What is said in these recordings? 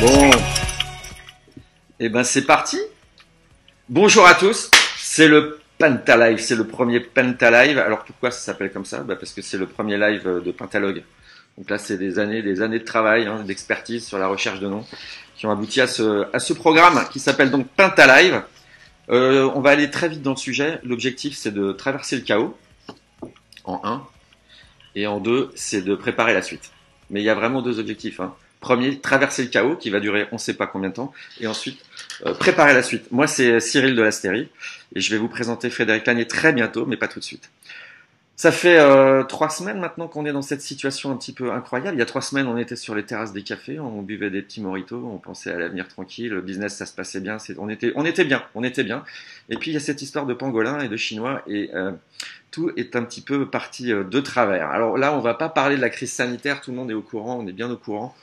Bon, eh ben c'est parti. Bonjour à tous, c'est le Pentalive, c'est le premier Pentalive. Alors pourquoi ça s'appelle comme ça? Parce que c'est le premier live de Pentalog. Donc là c'est des années de travail, hein, d'expertise sur la recherche de noms qui ont abouti à ce programme qui s'appelle donc Pentalive. On va aller très vite dans le sujet. L'objectif c'est de traverser le chaos en 1 et en 2 c'est de préparer la suite. Mais il y a vraiment deux objectifs, hein. Premier, traverser le chaos qui va durer on ne sait pas combien de temps, et ensuite préparer la suite. Moi, c'est Cyril de Lastérie et je vais vous présenter Frédéric Lannier très bientôt, mais pas tout de suite. Ça fait 3 semaines maintenant qu'on est dans cette situation un petit peu incroyable. Il y a 3 semaines, on était sur les terrasses des cafés, on buvait des petits mojitos, on pensait à l'avenir tranquille, le business, ça se passait bien, on était bien. Et puis, il y a cette histoire de pangolins et de chinois et tout est un petit peu parti de travers. Alors là, on ne va pas parler de la crise sanitaire, tout le monde est au courant, on est bien au courant.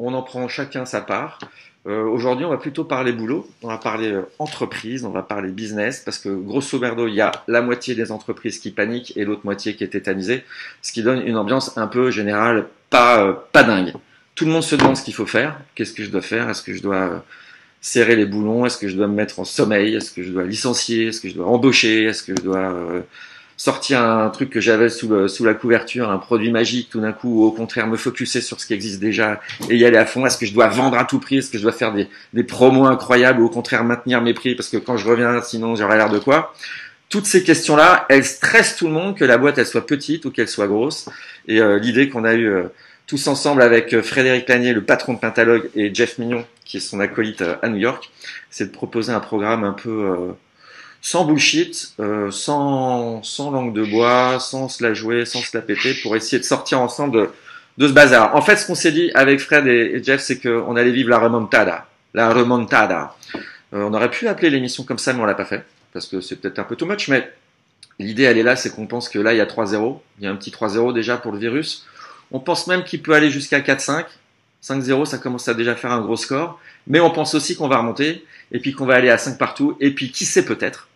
On en prend chacun sa part. Aujourd'hui, on va plutôt parler boulot, on va parler entreprise, on va parler business, parce que grosso merdo, il y a la moitié des entreprises qui paniquent et l'autre moitié qui est tétanisée, ce qui donne une ambiance un peu générale, pas dingue. Tout le monde se demande ce qu'il faut faire, qu'est-ce que je dois faire, est-ce que je dois serrer les boulons, est-ce que je dois me mettre en sommeil, est-ce que je dois licencier, est-ce que je dois embaucher, est-ce que je dois... sortir un truc que j'avais sous la couverture, un produit magique, tout d'un coup, au contraire, me focuser sur ce qui existe déjà et y aller à fond. Est-ce que je dois vendre à tout prix? Est-ce que je dois faire des promos incroyables ou au contraire maintenir mes prix parce que quand je reviens, sinon j'aurai l'air de quoi? Toutes ces questions-là, elles stressent tout le monde, que la boîte, elle soit petite ou qu'elle soit grosse. Et l'idée qu'on a eue tous ensemble avec Frédéric Lannier, le patron de Pentalog, et Jeff Mignon, qui est son acolyte à New York, c'est de proposer un programme un peu... sans bullshit, sans langue de bois, sans se la jouer, sans se la péter, pour essayer de sortir ensemble de ce bazar. En fait, ce qu'on s'est dit avec Fred et Jeff, c'est qu'on allait vivre la remontada. La remontada. On aurait pu appeler l'émission comme ça, mais on l'a pas fait, parce que c'est peut-être un peu too much, mais l'idée, elle est là, c'est qu'on pense que là, il y a 3-0. Il y a un petit 3-0 déjà pour le virus. On pense même qu'il peut aller jusqu'à 4-5. 5-0, ça commence à déjà faire un gros score. Mais on pense aussi qu'on va remonter, et puis qu'on va aller à 5 partout, et puis qui sait peut-être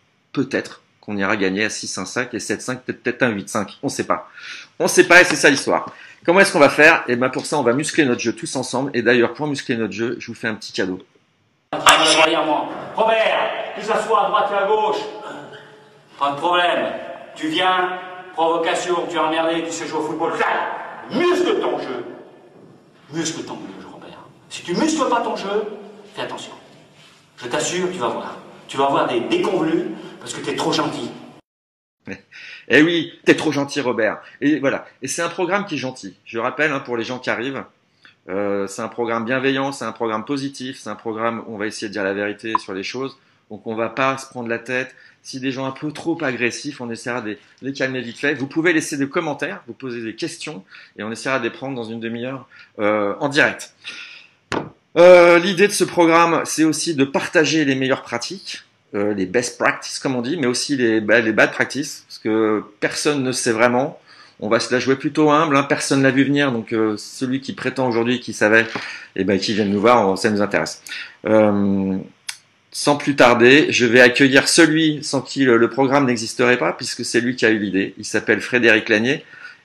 qu'on ira gagner à 6-1-5 et 7-5, peut-être un 8-5, on ne sait pas. On ne sait pas et c'est ça l'histoire. Comment est-ce qu'on va faire? Et bien pour ça, on va muscler notre jeu tous ensemble. Et d'ailleurs, pour muscler notre jeu, je vous fais un petit cadeau. Robert, tu s'assois à droite et à gauche. Pas de problème. Tu viens, provocation, tu es emmerdé, tu sais jouer au football. Muscle ton jeu. Muscle ton jeu, Robert. Si tu muscles pas ton jeu, fais attention. Je t'assure, tu vas voir. Tu vas avoir des déconvenus parce que t'es trop gentil. Eh oui, t'es trop gentil, Robert. Et voilà. Et c'est un programme qui est gentil. Je rappelle, hein, pour les gens qui arrivent, c'est un programme bienveillant, c'est un programme positif, c'est un programme où on va essayer de dire la vérité sur les choses. Donc on va pas se prendre la tête. Si des gens un peu trop agressifs, on essaiera de les calmer vite fait. Vous pouvez laisser des commentaires, vous poser des questions et on essaiera de les prendre dans une demi-heure en direct. L'idée de ce programme, c'est aussi de partager les meilleures pratiques, les best practices comme on dit, mais aussi les bad practices, parce que personne ne sait vraiment. On va se la jouer plutôt humble, hein, personne ne l'a vu venir, donc celui qui prétend aujourd'hui qu'il savait, eh ben, qui vient nous voir, ça nous intéresse. Sans plus tarder, je vais accueillir celui sans qui le programme n'existerait pas, puisque c'est lui qui a eu l'idée. Il s'appelle Frédéric Lannier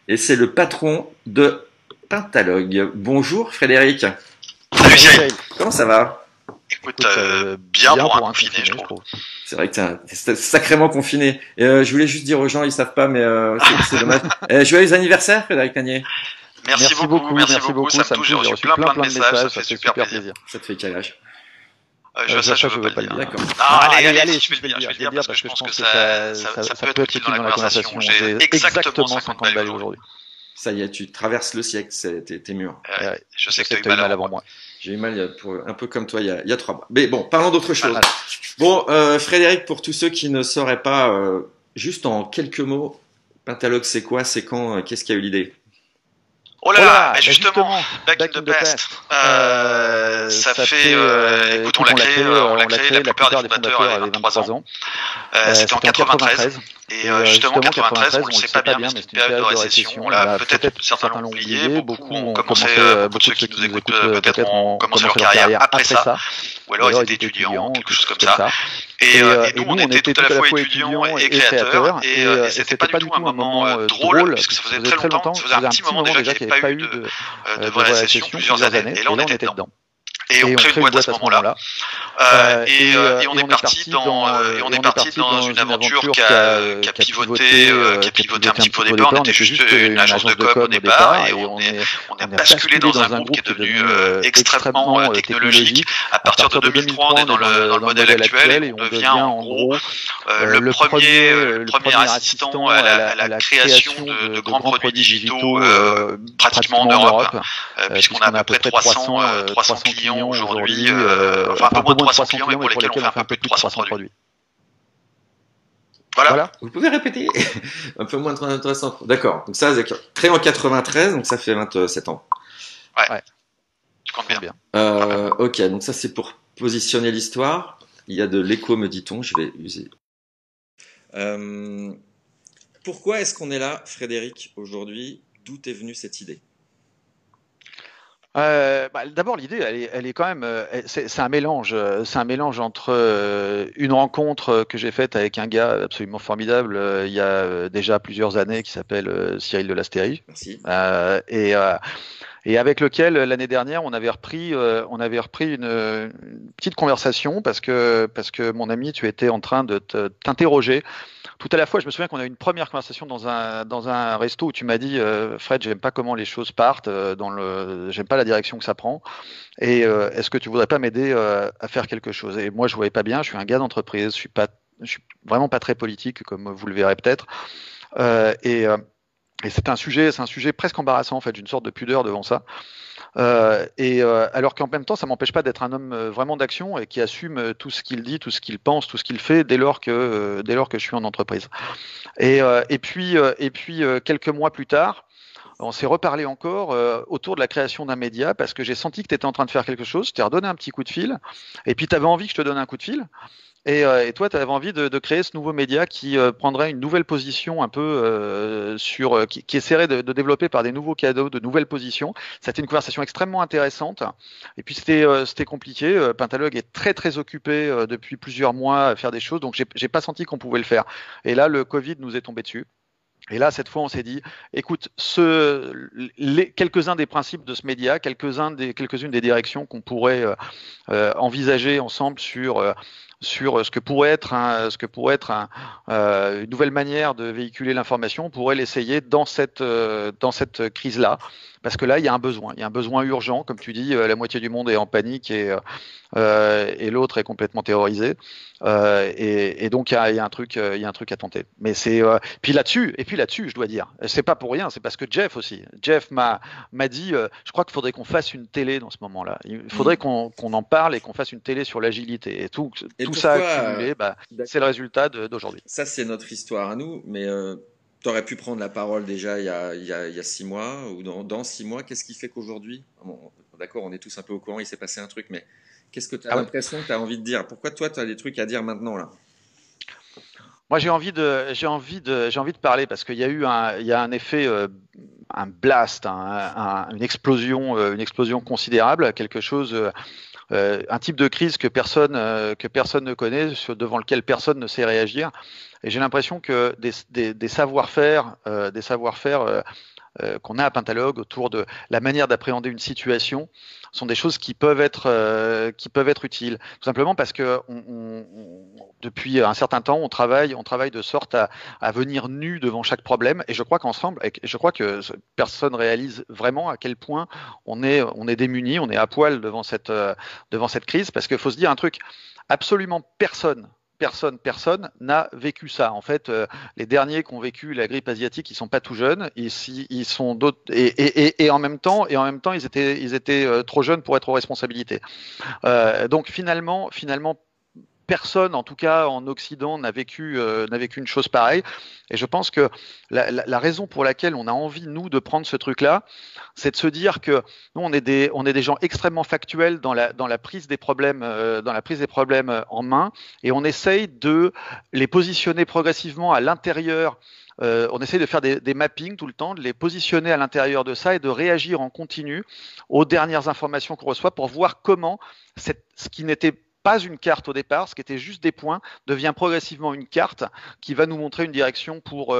et c'est le patron de Pentalog. Bonjour Frédéric. Salut Cyril. Comment ça va? Écoute, bien pour un confiné, je trouve. C'est vrai que t'es sacrément confiné. Et je voulais juste dire aux gens, ils savent pas, mais c'est dommage. Joyeux anniversaire, Frédéric Lannier. Merci beaucoup. Ça me touche, j'ai reçu plein de messages, ça fait super plaisir. Ça te fait calage. Je veux pas le dire. D'accord. Allez, je vais le dire parce que je pense que ça peut être utile dans la conversation. J'ai exactement 50 balles aujourd'hui. Ça y est, tu traverses le siècle, t'es mûr. Je sais que t'as eu mal avant moi. J'ai eu mal, un peu comme toi, il y a 3 mois. Mais bon, parlons d'autre chose. Bon, Frédéric, pour tous ceux qui ne sauraient pas, juste en quelques mots, Pentalog, c'est quoi, c'est quand, qu'est-ce qui a eu l'idée? Oh là, justement, Back in the Past. Ça fait écoute, on l'a créé, la plupart des fondateurs avaient 23 ans. C'était en 93. Et justement, 93, on ne sait pas bien, mais c'était une période de récession. Là, peut-être certains l'ont oublié, beaucoup ont commencé, beaucoup de ceux qui nous écoutent peut-être ont commencé leur carrière après ça, ou alors ils étaient étudiants, quelque chose comme ça. Et nous, on était tout à la fois étudiants et créateurs, et c'était pas du tout un moment drôle, puisque ça faisait très longtemps, ça faisait un petit moment déjà qu'il n'y avait pas eu de vraie récession, plusieurs années, et là on était dedans. et on crée une boîte à ce moment-là. Et on est parti dans une aventure qui a pivoté un petit peu au départ. On était juste une agence de com au départ et on a basculé dans un groupe qui est devenu extrêmement technologique. À partir de 2003, on est dans le modèle actuel et on devient en gros le premier assistant à la création de grands produits digitaux pratiquement en Europe, puisqu'on a à peu près 300 clients aujourd'hui, enfin un peu moins de 300 clients, mais pour lesquels on fait un peu plus de 300 produits. Voilà. Vous pouvez répéter. Un peu moins de 300. D'accord. Donc ça, créé en 93, donc ça fait 27 ans. Ouais. Tu comptes bien. Ok, donc ça c'est pour positionner l'histoire. Il y a de l'écho, me dit-on. Je vais user. Pourquoi est-ce qu'on est là, Frédéric, aujourd'hui? D'où est venue cette idée? D'abord, l'idée, elle est quand même, c'est un mélange entre une rencontre que j'ai faite avec un gars absolument formidable il y a déjà plusieurs années qui s'appelle Cyril de Lastérie. Merci. Et avec lequel l'année dernière on avait repris une petite conversation parce que mon ami, tu étais en train de t'interroger. Tout à la fois, je me souviens qu'on a eu une première conversation dans un resto où tu m'as dit Fred, j'aime pas comment les choses partent, j'aime pas la direction que ça prend, et est-ce que tu voudrais pas m'aider à faire quelque chose? Et moi je voyais pas bien, je suis un gars d'entreprise, je suis vraiment pas très politique comme vous le verrez peut-être, et c'est un sujet presque embarrassant en fait, j'ai une sorte de pudeur devant ça. Alors qu'en même temps, ça m'empêche pas d'être un homme vraiment d'action et qui assume tout ce qu'il dit, tout ce qu'il pense, tout ce qu'il fait dès lors que je suis en entreprise. Et puis, quelques mois plus tard, on s'est reparlé encore autour de la création d'un média parce que j'ai senti que tu étais en train de faire quelque chose, je t'ai redonné un petit coup de fil et puis tu avais envie que je te donne un coup de fil. Et toi, tu avais envie de créer ce nouveau média qui prendrait une nouvelle position un peu qui essaierait de développer par des nouveaux cadeaux, de nouvelles positions. C'était une conversation extrêmement intéressante. Et puis, c'était compliqué. Pentalog est très, très occupé depuis plusieurs mois à faire des choses. Donc, j'ai pas senti qu'on pouvait le faire. Et là, le Covid nous est tombé dessus. Et là, cette fois, on s'est dit, écoute, quelques-uns des principes de ce média, quelques-unes des directions qu'on pourrait envisager ensemble sur ce que pourrait être une nouvelle manière de véhiculer l'information, on pourrait l'essayer dans cette crise-là, parce que là il y a un besoin urgent, comme tu dis, la moitié du monde est en panique et l'autre est complètement terrorisé, et donc il y a un truc à tenter. Mais c'est puis là-dessus, je dois dire, c'est pas pour rien, c'est parce que Jeff m'a dit, je crois qu'il faudrait qu'on fasse une télé dans ce moment-là. Il faudrait qu'on en parle et qu'on fasse une télé sur l'agilité et tout. Et tout ça accumulé, c'est le résultat d'aujourd'hui. Ça, c'est notre histoire à nous, mais tu aurais pu prendre la parole déjà il y a 6 mois ou dans 6 mois. Qu'est-ce qui fait qu'aujourd'hui, d'accord, on est tous un peu au courant, il s'est passé un truc, mais qu'est-ce que tu as l'impression que tu as envie de dire? Pourquoi toi, tu as des trucs à dire maintenant là? Moi, j'ai envie de parler parce qu'il y a eu un effet, un blast, une explosion considérable, quelque chose. Un type de crise que personne ne connaît, devant lequel personne ne sait réagir. Et j'ai l'impression que des savoir-faire qu'on a à Pentalog autour de la manière d'appréhender une situation sont des choses qui peuvent être utiles. Tout simplement parce que depuis un certain temps, on travaille de sorte à venir nu devant chaque problème. Et je crois qu'ensemble, je crois que personne réalise vraiment à quel point on est démuni, on est à poil devant cette crise. Parce qu'il faut se dire un truc, absolument personne n'a vécu ça. En fait, les derniers qui ont vécu la grippe asiatique, ils sont pas tout jeunes. Ils sont d'autres, et en même temps, ils étaient trop jeunes pour être aux responsabilités. Donc finalement, personne, en tout cas en Occident, n'a vécu une chose pareille. Et je pense que la raison pour laquelle on a envie nous de prendre ce truc-là, c'est de se dire que nous on est des gens extrêmement factuels dans la prise des problèmes en main, et on essaye de les positionner progressivement à l'intérieur. On essaie de faire des mappings tout le temps, de les positionner à l'intérieur de ça et de réagir en continu aux dernières informations qu'on reçoit pour voir comment ce qui n'était pas une carte au départ, ce qui était juste des points, devient progressivement une carte qui va nous montrer une direction pour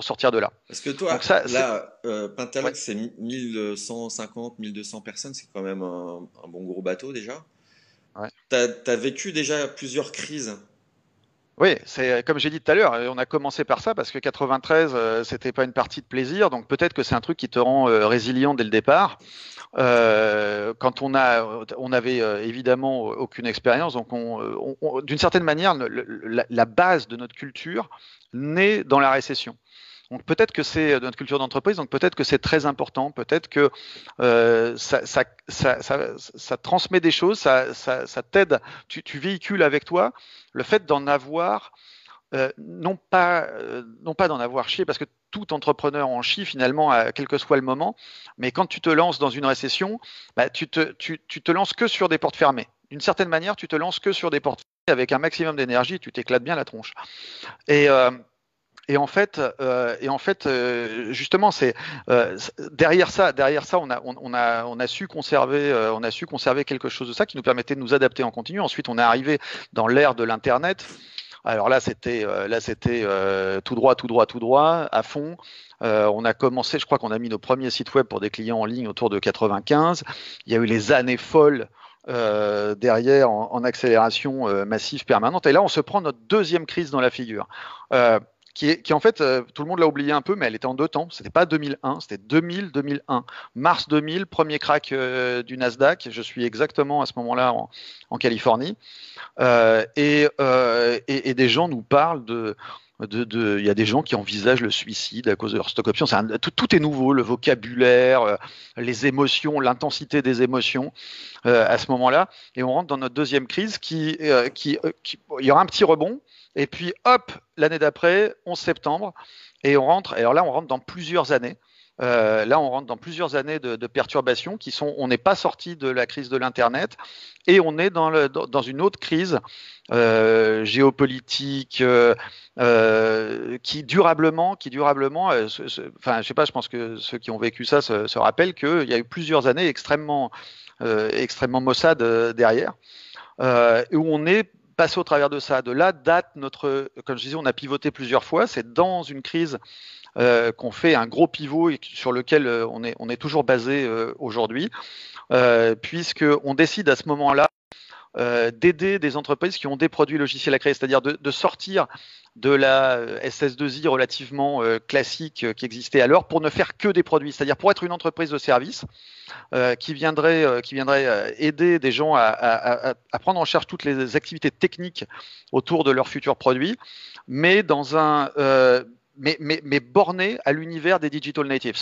sortir de là. Parce que toi, ça, là, Pentalog, ouais, c'est 1150, 1200 personnes, c'est quand même un bon gros bateau déjà. Ouais. T'as vécu déjà plusieurs crises. Oui, c'est comme j'ai dit tout à l'heure, on a commencé par ça parce que 93, c'était pas une partie de plaisir, donc peut-être que c'est un truc qui te rend résilient dès le départ. Quand on avait évidemment aucune expérience, donc on d'une certaine manière, la base de notre culture naît dans la récession. Donc peut-être que c'est notre culture d'entreprise, donc peut-être que c'est très important, peut-être que ça transmet des choses, ça t'aide, tu véhicules avec toi le fait d'en avoir, non pas d'en avoir chié, parce que tout entrepreneur en chie finalement, à quel que soit le moment, mais quand tu te lances dans une récession, bah, tu te lances que sur des portes fermées. D'une certaine manière, tu te lances que sur des portes fermées avec un maximum d'énergie, tu t'éclates bien la tronche. Et en fait, justement, c'est derrière ça, on a su conserver quelque chose de ça qui nous permettait de nous adapter en continu. Ensuite, on est arrivé dans l'ère de l'Internet. Alors là, c'était tout droit, à fond. On a commencé, je crois qu'on a mis nos premiers sites web pour des clients en ligne autour de 95. Il y a eu les années folles. Derrière en accélération massive permanente, et là on se prend notre deuxième crise dans la figure qui en fait, tout le monde l'a oublié un peu, mais elle était en deux temps, c'était pas 2001, c'était 2000-2001, mars 2000, premier crack du Nasdaq, je suis exactement à ce moment-là en Californie, et des gens nous parlent il y a des gens qui envisagent le suicide à cause de leur stock option. Tout est nouveau, le vocabulaire, les émotions, l'intensité des émotions à ce moment-là. Et on rentre dans notre deuxième crise il y aura un petit rebond. Et puis, hop, l'année d'après, 11 septembre, et on rentre. Alors là, on rentre dans plusieurs années. De perturbations qui sont, on n'est pas sorti de la crise de l'Internet et on est dans une autre crise géopolitique qui durablement, enfin, je sais pas, je pense que ceux qui ont vécu ça se rappellent qu'il y a eu plusieurs années extrêmement maussades derrière, où on est passé au travers de ça. De là date notre, comme je disais, on a pivoté plusieurs fois. C'est dans une crise qu'on fait un gros pivot sur lequel on est toujours basé aujourd'hui, puisqu'on décide à ce moment-là d'aider des entreprises qui ont des produits logiciels à créer, c'est-à-dire de sortir de la SS2I relativement classique qui existait alors pour ne faire que des produits, c'est-à-dire pour être une entreprise de service qui viendrait aider des gens à prendre en charge toutes les activités techniques autour de leurs futurs produits, mais dans un... Mais borné à l'univers des digital natives.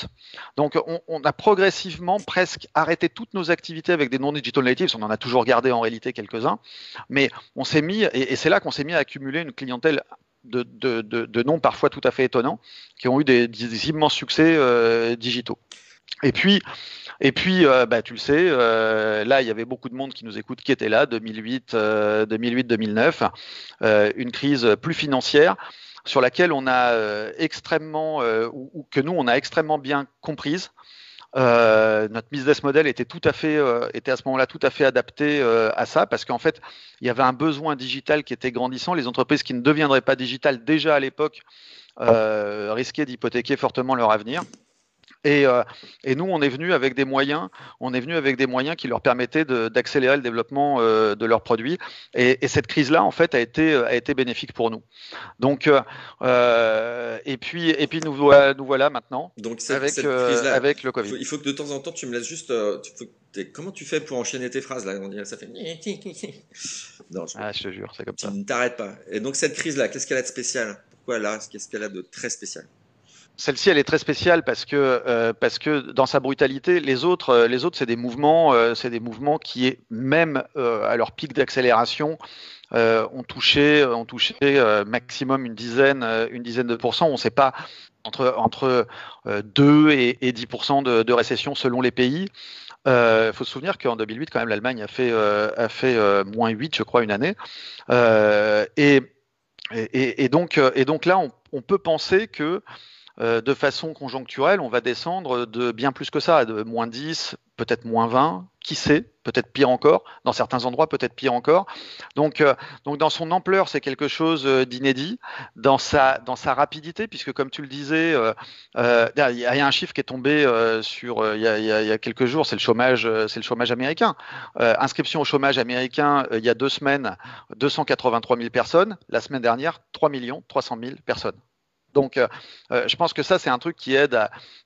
Donc, on a progressivement presque arrêté toutes nos activités avec des non-digital natives. On en a toujours gardé en réalité quelques-uns. Mais on s'est mis, et c'est là qu'on s'est mis à accumuler une clientèle de noms parfois tout à fait étonnants, qui ont eu des immenses succès digitaux. Et puis, bah, tu le sais, là, il y avait beaucoup de monde qui nous écoute, qui était là, 2008-2009, une crise plus financière, sur laquelle on a extrêmement bien comprise. Notre business model était était à ce moment-là tout à fait adapté à ça, parce qu'en fait, il y avait un besoin digital qui était grandissant. Les entreprises qui ne deviendraient pas digitales déjà à l'époque risquaient d'hypothéquer fortement leur avenir. Et nous, on est venu avec des moyens qui leur permettaient d'accélérer le développement de leurs produits. Et cette crise-là, en fait, a été bénéfique pour nous. Donc, et puis nous voilà maintenant. Donc avec le Covid. Il faut que de temps en temps, tu me laisses juste. Comment tu fais pour enchaîner tes phrases là? On dit, ça fait. Non, je te jure, c'est comme ça. Tu ne t'arrêtes pas. Et donc cette crise-là, qu'est-ce qu'elle a de spécial? Pourquoi là? Qu'est-ce qu'elle a de très spécial? Celle-ci, elle est très spéciale parce que dans sa brutalité, les autres, c'est des mouvements qui, même à leur pic d'accélération, ont touché maximum une dizaine de pourcents. On ne sait pas, entre 2 et 10% de récession selon les pays. Faut se souvenir qu'en 2008, quand même, l'Allemagne a fait moins 8, je crois, une année. Et donc là, on peut penser que de façon conjoncturelle, on va descendre de bien plus que ça, de moins 10, peut-être moins 20, qui sait, peut-être pire encore, dans certains endroits peut-être pire encore. Donc dans son ampleur, c'est quelque chose d'inédit, dans sa rapidité, puisque comme tu le disais, il y a un chiffre qui est tombé il y a quelques jours, c'est le chômage américain. Inscription au chômage américain, il y a 2 semaines, 283 000 personnes, la semaine dernière, 3 300 000 personnes. Donc, je pense que ça, c'est un truc qui aide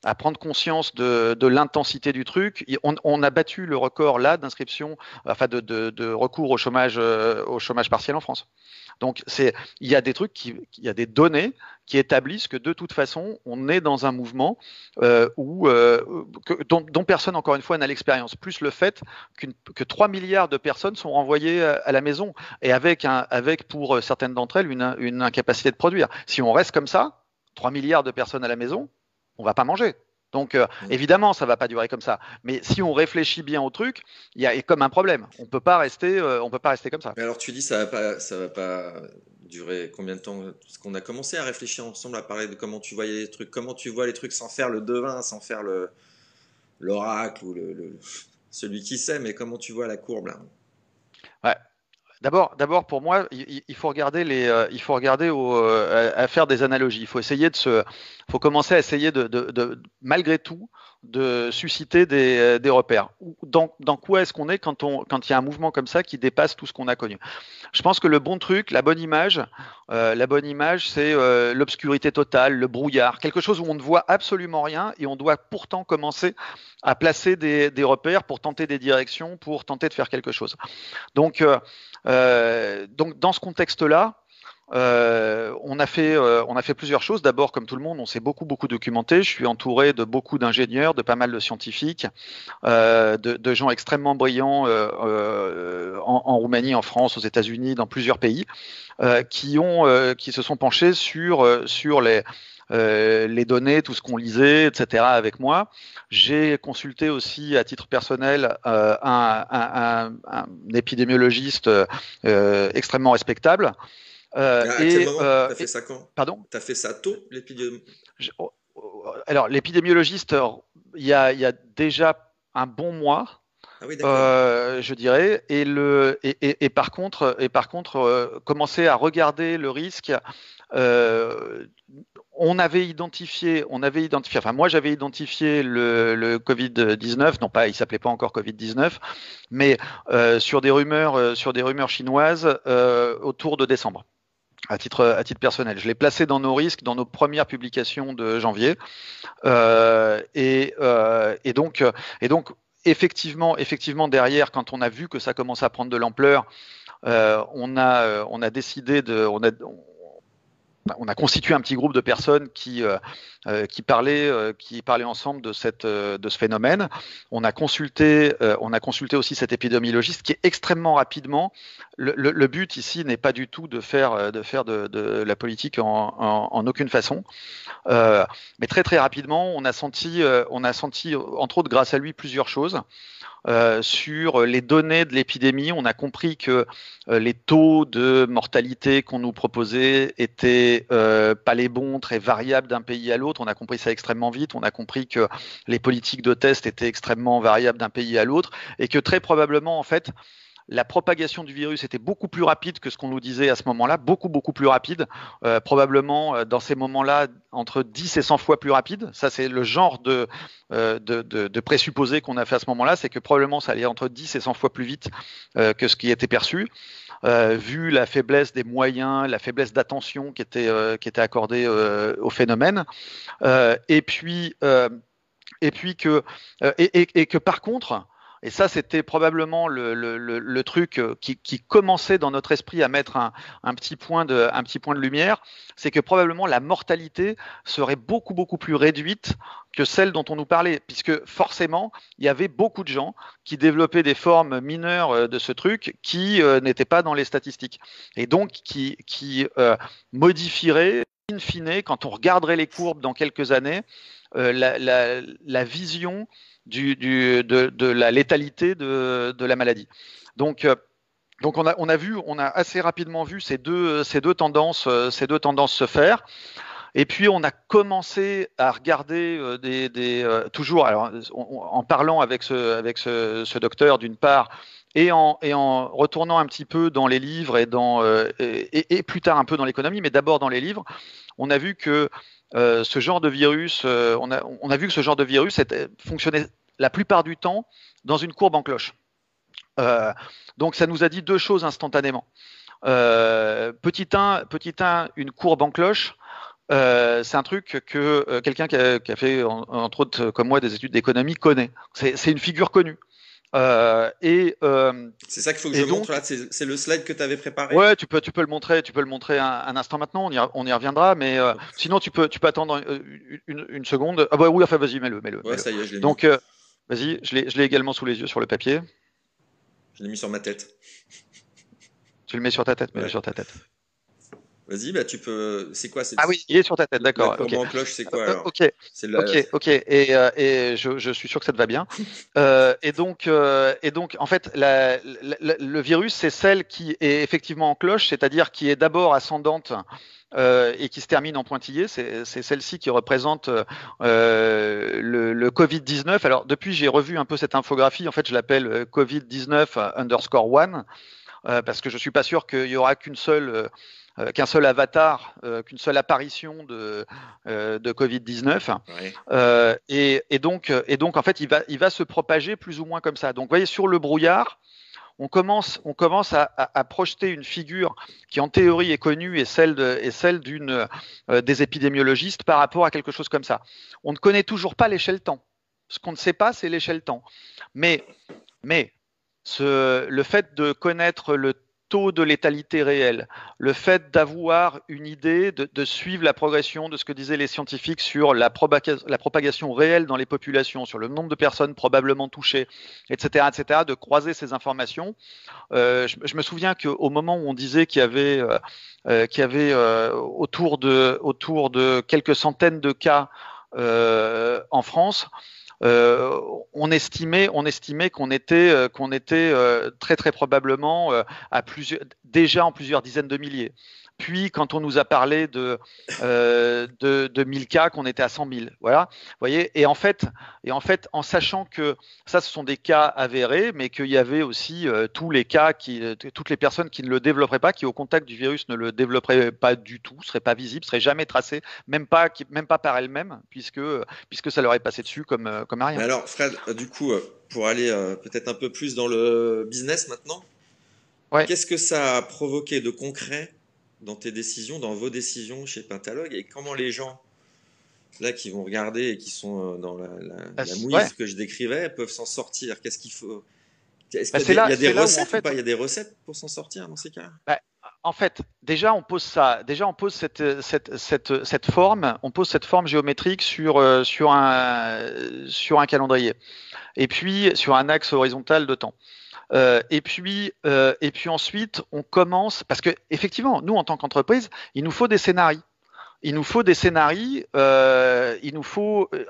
à prendre conscience de l'intensité du truc. On a battu le record là d'inscription, enfin de recours au chômage partiel en France. Donc, il y a des données qui établissent que de toute façon, on est dans un mouvement dont personne, encore une fois, n'a l'expérience. Plus le fait que 3 milliards de personnes sont renvoyées à la maison et avec pour certaines d'entre elles une incapacité de produire. Si on reste comme ça, 3 milliards de personnes à la maison, on ne va pas manger. Donc, évidemment, ça ne va pas durer comme ça. Mais si on réfléchit bien au truc, il y a comme un problème. On ne peut pas rester comme ça. Mais alors, tu dis ça va pas durer combien de temps? Parce qu'on a commencé à réfléchir ensemble, à parler de comment tu vois les trucs sans faire le devin, sans faire l'oracle ou celui qui sait, mais comment tu vois la courbe là? Ouais. D'abord, pour moi, il faut regarder à faire des analogies. Il faut commencer à essayer de malgré tout, de susciter des repères. Dans quoi est-ce qu'on est quand il y a un mouvement comme ça qui dépasse tout ce qu'on a connu? Je pense que le bon truc, la bonne image, c'est l'obscurité totale, le brouillard, quelque chose où on ne voit absolument rien et on doit pourtant commencer à placer des repères pour tenter des directions, pour tenter de faire quelque chose. Donc dans ce contexte-là, on a fait plusieurs choses. D'abord, comme tout le monde, on s'est beaucoup documenté. Je suis entouré de beaucoup d'ingénieurs, de pas mal de scientifiques, de gens extrêmement brillants en Roumanie, en France, aux États-Unis, dans plusieurs pays, qui se sont penchés sur les données, tout ce qu'on lisait, etc. avec moi. J'ai consulté aussi à titre personnel un épidémiologiste extrêmement respectable. À quel moment t'as fait ça quand? Pardon? T'as fait ça tôt, l'épidémiologiste? Alors, l'épidémiologiste, il y a déjà un bon mois. Ah oui, je dirais, et par contre, commencer à regarder le risque. Moi j'avais identifié le Covid-19, non pas, il s'appelait pas encore Covid-19, mais sur des rumeurs chinoises autour de décembre. À titre personnel, je l'ai placé dans nos risques, dans nos premières publications de janvier, et donc. Effectivement, derrière, quand on a vu que ça commence à prendre de l'ampleur, on a constitué un petit groupe de personnes qui parlaient ensemble de ce phénomène. On a consulté aussi cet épidémiologiste qui est extrêmement rapidement. Le but ici n'est pas du tout de faire de la politique en aucune façon. Mais très rapidement, on a senti entre autres grâce à lui plusieurs choses. Sur les données de l'épidémie, on a compris que les taux de mortalité qu'on nous proposait étaient pas les bons, très variables d'un pays à l'autre. On a compris ça extrêmement vite. On a compris que les politiques de test étaient extrêmement variables d'un pays à l'autre et que très probablement, en fait, la propagation du virus était beaucoup plus rapide que ce qu'on nous disait à ce moment-là, beaucoup plus rapide, probablement dans ces moments-là entre 10 et 100 fois plus rapide. Ça, c'est le genre de présupposé qu'on a fait à ce moment-là, c'est que probablement ça allait entre 10 et 100 fois plus vite que ce qui était perçu. Vu la faiblesse des moyens, la faiblesse d'attention qui était accordée au phénomène, et que par contre. Et ça, c'était probablement le truc qui commençait dans notre esprit à mettre un petit point de lumière, c'est que probablement la mortalité serait beaucoup plus réduite que celle dont on nous parlait, puisque forcément, il y avait beaucoup de gens qui développaient des formes mineures de ce truc qui n'étaient pas dans les statistiques, et donc qui modifieraient, in fine, quand on regarderait les courbes dans quelques années, la vision de la létalité de la maladie. Donc on a assez rapidement vu ces deux tendances se faire. Et puis, on a commencé à regarder toujours, alors, en parlant avec ce docteur, d'une part, et en retournant un petit peu dans les livres et plus tard un peu dans l'économie, mais d'abord dans les livres, on a vu que ce genre de virus, on a vu que ce genre de virus fonctionnait la plupart du temps dans une courbe en cloche. Donc, ça nous a dit deux choses instantanément. Petit 1, une courbe en cloche. C'est un truc que quelqu'un qui a fait, entre autres comme moi, des études d'économie connaît. C'est une figure connue. C'est ça qu'il faut que je montre là. C'est le slide que tu avais préparé. Ouais, tu peux le montrer. Tu peux le montrer un instant maintenant. On y reviendra. Mais sinon, tu peux attendre une seconde. Ah bah oui, enfin vas-y, mets-le. Ouais, ça y est, je l'ai. Donc vas-y, je l'ai également sous les yeux sur le papier. Je l'ai mis sur ma tête. Tu le mets sur ta tête. Mets-le sur ta tête. Vas-y, bah tu peux. C'est quoi? Ah oui, il est sur ta tête, d'accord. La courbe en cloche, c'est quoi alors? Ok, ok. Et je suis sûr que ça te va bien. Et donc, en fait, le virus, c'est celle qui est effectivement en cloche, c'est-à-dire qui est d'abord ascendante et qui se termine en pointillé. C'est celle-ci qui représente le Covid-19. Alors, depuis, j'ai revu un peu cette infographie. En fait, je l'appelle Covid-19_1 parce que je suis pas sûr qu'il y aura qu'un seul avatar, qu'une seule apparition de Covid-19. Oui. Et donc, en fait, il va se propager plus ou moins comme ça. Donc, vous voyez, sur le brouillard, on commence à projeter une figure qui, en théorie, est connue et celle d'une des épidémiologistes par rapport à quelque chose comme ça. On ne connaît toujours pas l'échelle temps. Ce qu'on ne sait pas, c'est l'échelle temps. Mais le fait de connaître le taux de létalité réelle, le fait d'avoir une idée, de suivre la progression de ce que disaient les scientifiques sur la propagation réelle dans les populations, sur le nombre de personnes probablement touchées, etc., de croiser ces informations. Je me souviens qu'au moment où on disait qu'il y avait autour de quelques centaines de cas en France, on estimait qu'on était très très probablement déjà en plusieurs dizaines de milliers. Puis quand on nous a parlé de 1000 cas, qu'on était à 100 000, voilà. Vous voyez, et en fait, en sachant que ça, ce sont des cas avérés, mais qu'il y avait aussi tous les cas toutes les personnes qui ne le développeraient pas, qui au contact du virus ne le développeraient pas du tout, seraient pas visibles, seraient jamais tracées, même pas par elles-mêmes, puisque ça leur est passé dessus comme à rien. Mais alors, Fred, du coup, pour aller peut-être un peu plus dans le business maintenant, ouais. Qu'est-ce que ça a provoqué de concret dans tes décisions, dans vos décisions chez Pentalog, et comment les gens là qui vont regarder et qui sont dans la mouise, ouais, que je décrivais, peuvent s'en sortir? Qu'est-ce qu'il faut? Est-ce qu'il y a des recettes ou pas? Il y a des recettes pour s'en sortir dans ces cas? En fait, déjà, on pose ça. Déjà, on pose cette forme. On pose cette forme géométrique sur un calendrier, et puis sur un axe horizontal de temps. Et puis ensuite, on commence, parce que effectivement, nous en tant qu'entreprise, il nous faut des scénarios. En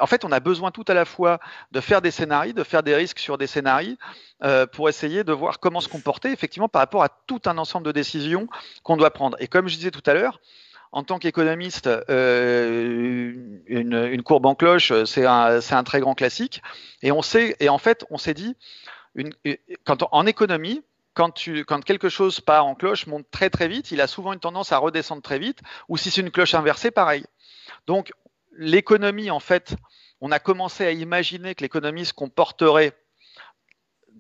fait, on a besoin tout à la fois de faire des scénarios, de faire des risques sur des scénarios, pour essayer de voir comment se comporter effectivement par rapport à tout un ensemble de décisions qu'on doit prendre. Et comme je disais tout à l'heure, en tant qu'économiste, une courbe en cloche, c'est un très grand classique. On s'est dit, en économie, quand quelque chose part en cloche, monte très très vite, il a souvent une tendance à redescendre très vite, ou si c'est une cloche inversée, pareil. Donc l'économie, en fait, on a commencé à imaginer que l'économie se comporterait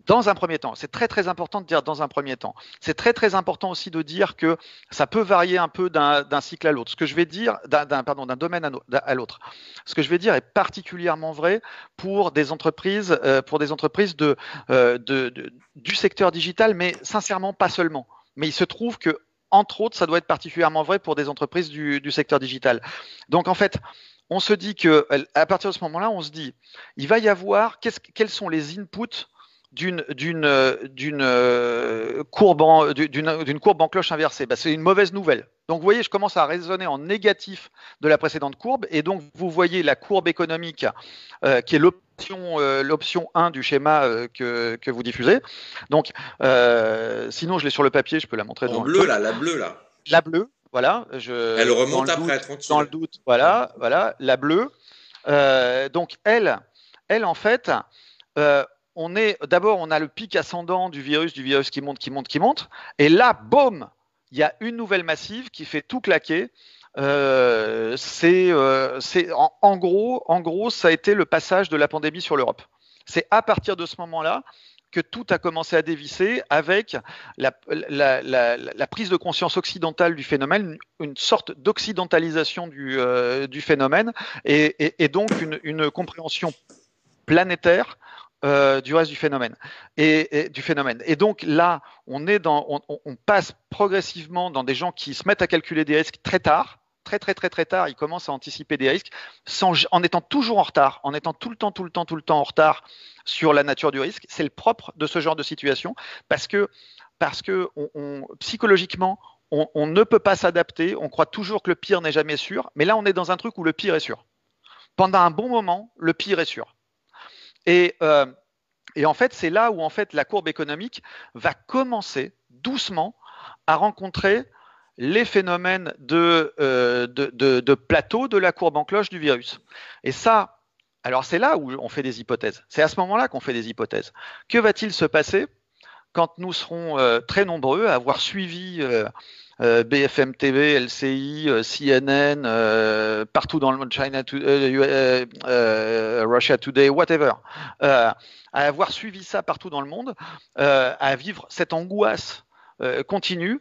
dans un premier temps. C'est très très important de dire dans un premier temps. C'est très très important aussi de dire que ça peut varier un peu d'un cycle à l'autre. Ce que je vais dire, d'un domaine à l'autre. Ce que je vais dire est particulièrement vrai pour des entreprises du secteur digital, mais sincèrement pas seulement. Mais il se trouve que, entre autres, ça doit être particulièrement vrai pour des entreprises du secteur digital. Donc en fait, on se dit que, à partir de ce moment-là, on se dit, il va y avoir, quels sont les inputs d'une courbe en cloche inversée? Ben, c'est une mauvaise nouvelle. Donc vous voyez, je commence à raisonner en négatif de la précédente courbe, et donc vous voyez la courbe économique qui est l'option 1 du schéma que vous diffusez. Donc sinon, je l'ai sur le papier, je peux la montrer. En bleu, la bleue là. La bleue. voilà. Elle remonte après, tranquille. Dans le doute, voilà, voilà, la bleue. Donc, elle, en fait, d'abord, on a le pic ascendant du virus qui monte. Et là, boum, il y a une nouvelle massive qui fait tout claquer. En gros, ça a été le passage de la pandémie sur l'Europe. C'est à partir de ce moment-là que tout a commencé à dévisser avec la prise de conscience occidentale du phénomène, une sorte d'occidentalisation du phénomène et donc une compréhension planétaire du reste du phénomène et donc là on passe progressivement dans des gens qui se mettent à calculer des risques très tard, très tard. Ils commencent à anticiper des risques en étant toujours en retard, en étant tout le temps en retard sur la nature du risque. C'est le propre de ce genre de situation parce que psychologiquement on ne peut pas s'adapter. On croit toujours que le pire n'est jamais sûr, mais là on est dans un truc où le pire est sûr. Pendant un bon moment, le pire est sûr. Et en fait, c'est là où en fait, la courbe économique va commencer doucement à rencontrer les phénomènes de plateau de la courbe en cloche du virus. Et ça, alors c'est là où on fait des hypothèses. C'est à ce moment-là qu'on fait des hypothèses. Que va-t-il se passer quand nous serons très nombreux à avoir suivi BFM TV, LCI, CNN, partout dans le monde, Russia Today, whatever, à avoir suivi ça partout dans le monde, à vivre cette angoisse continue.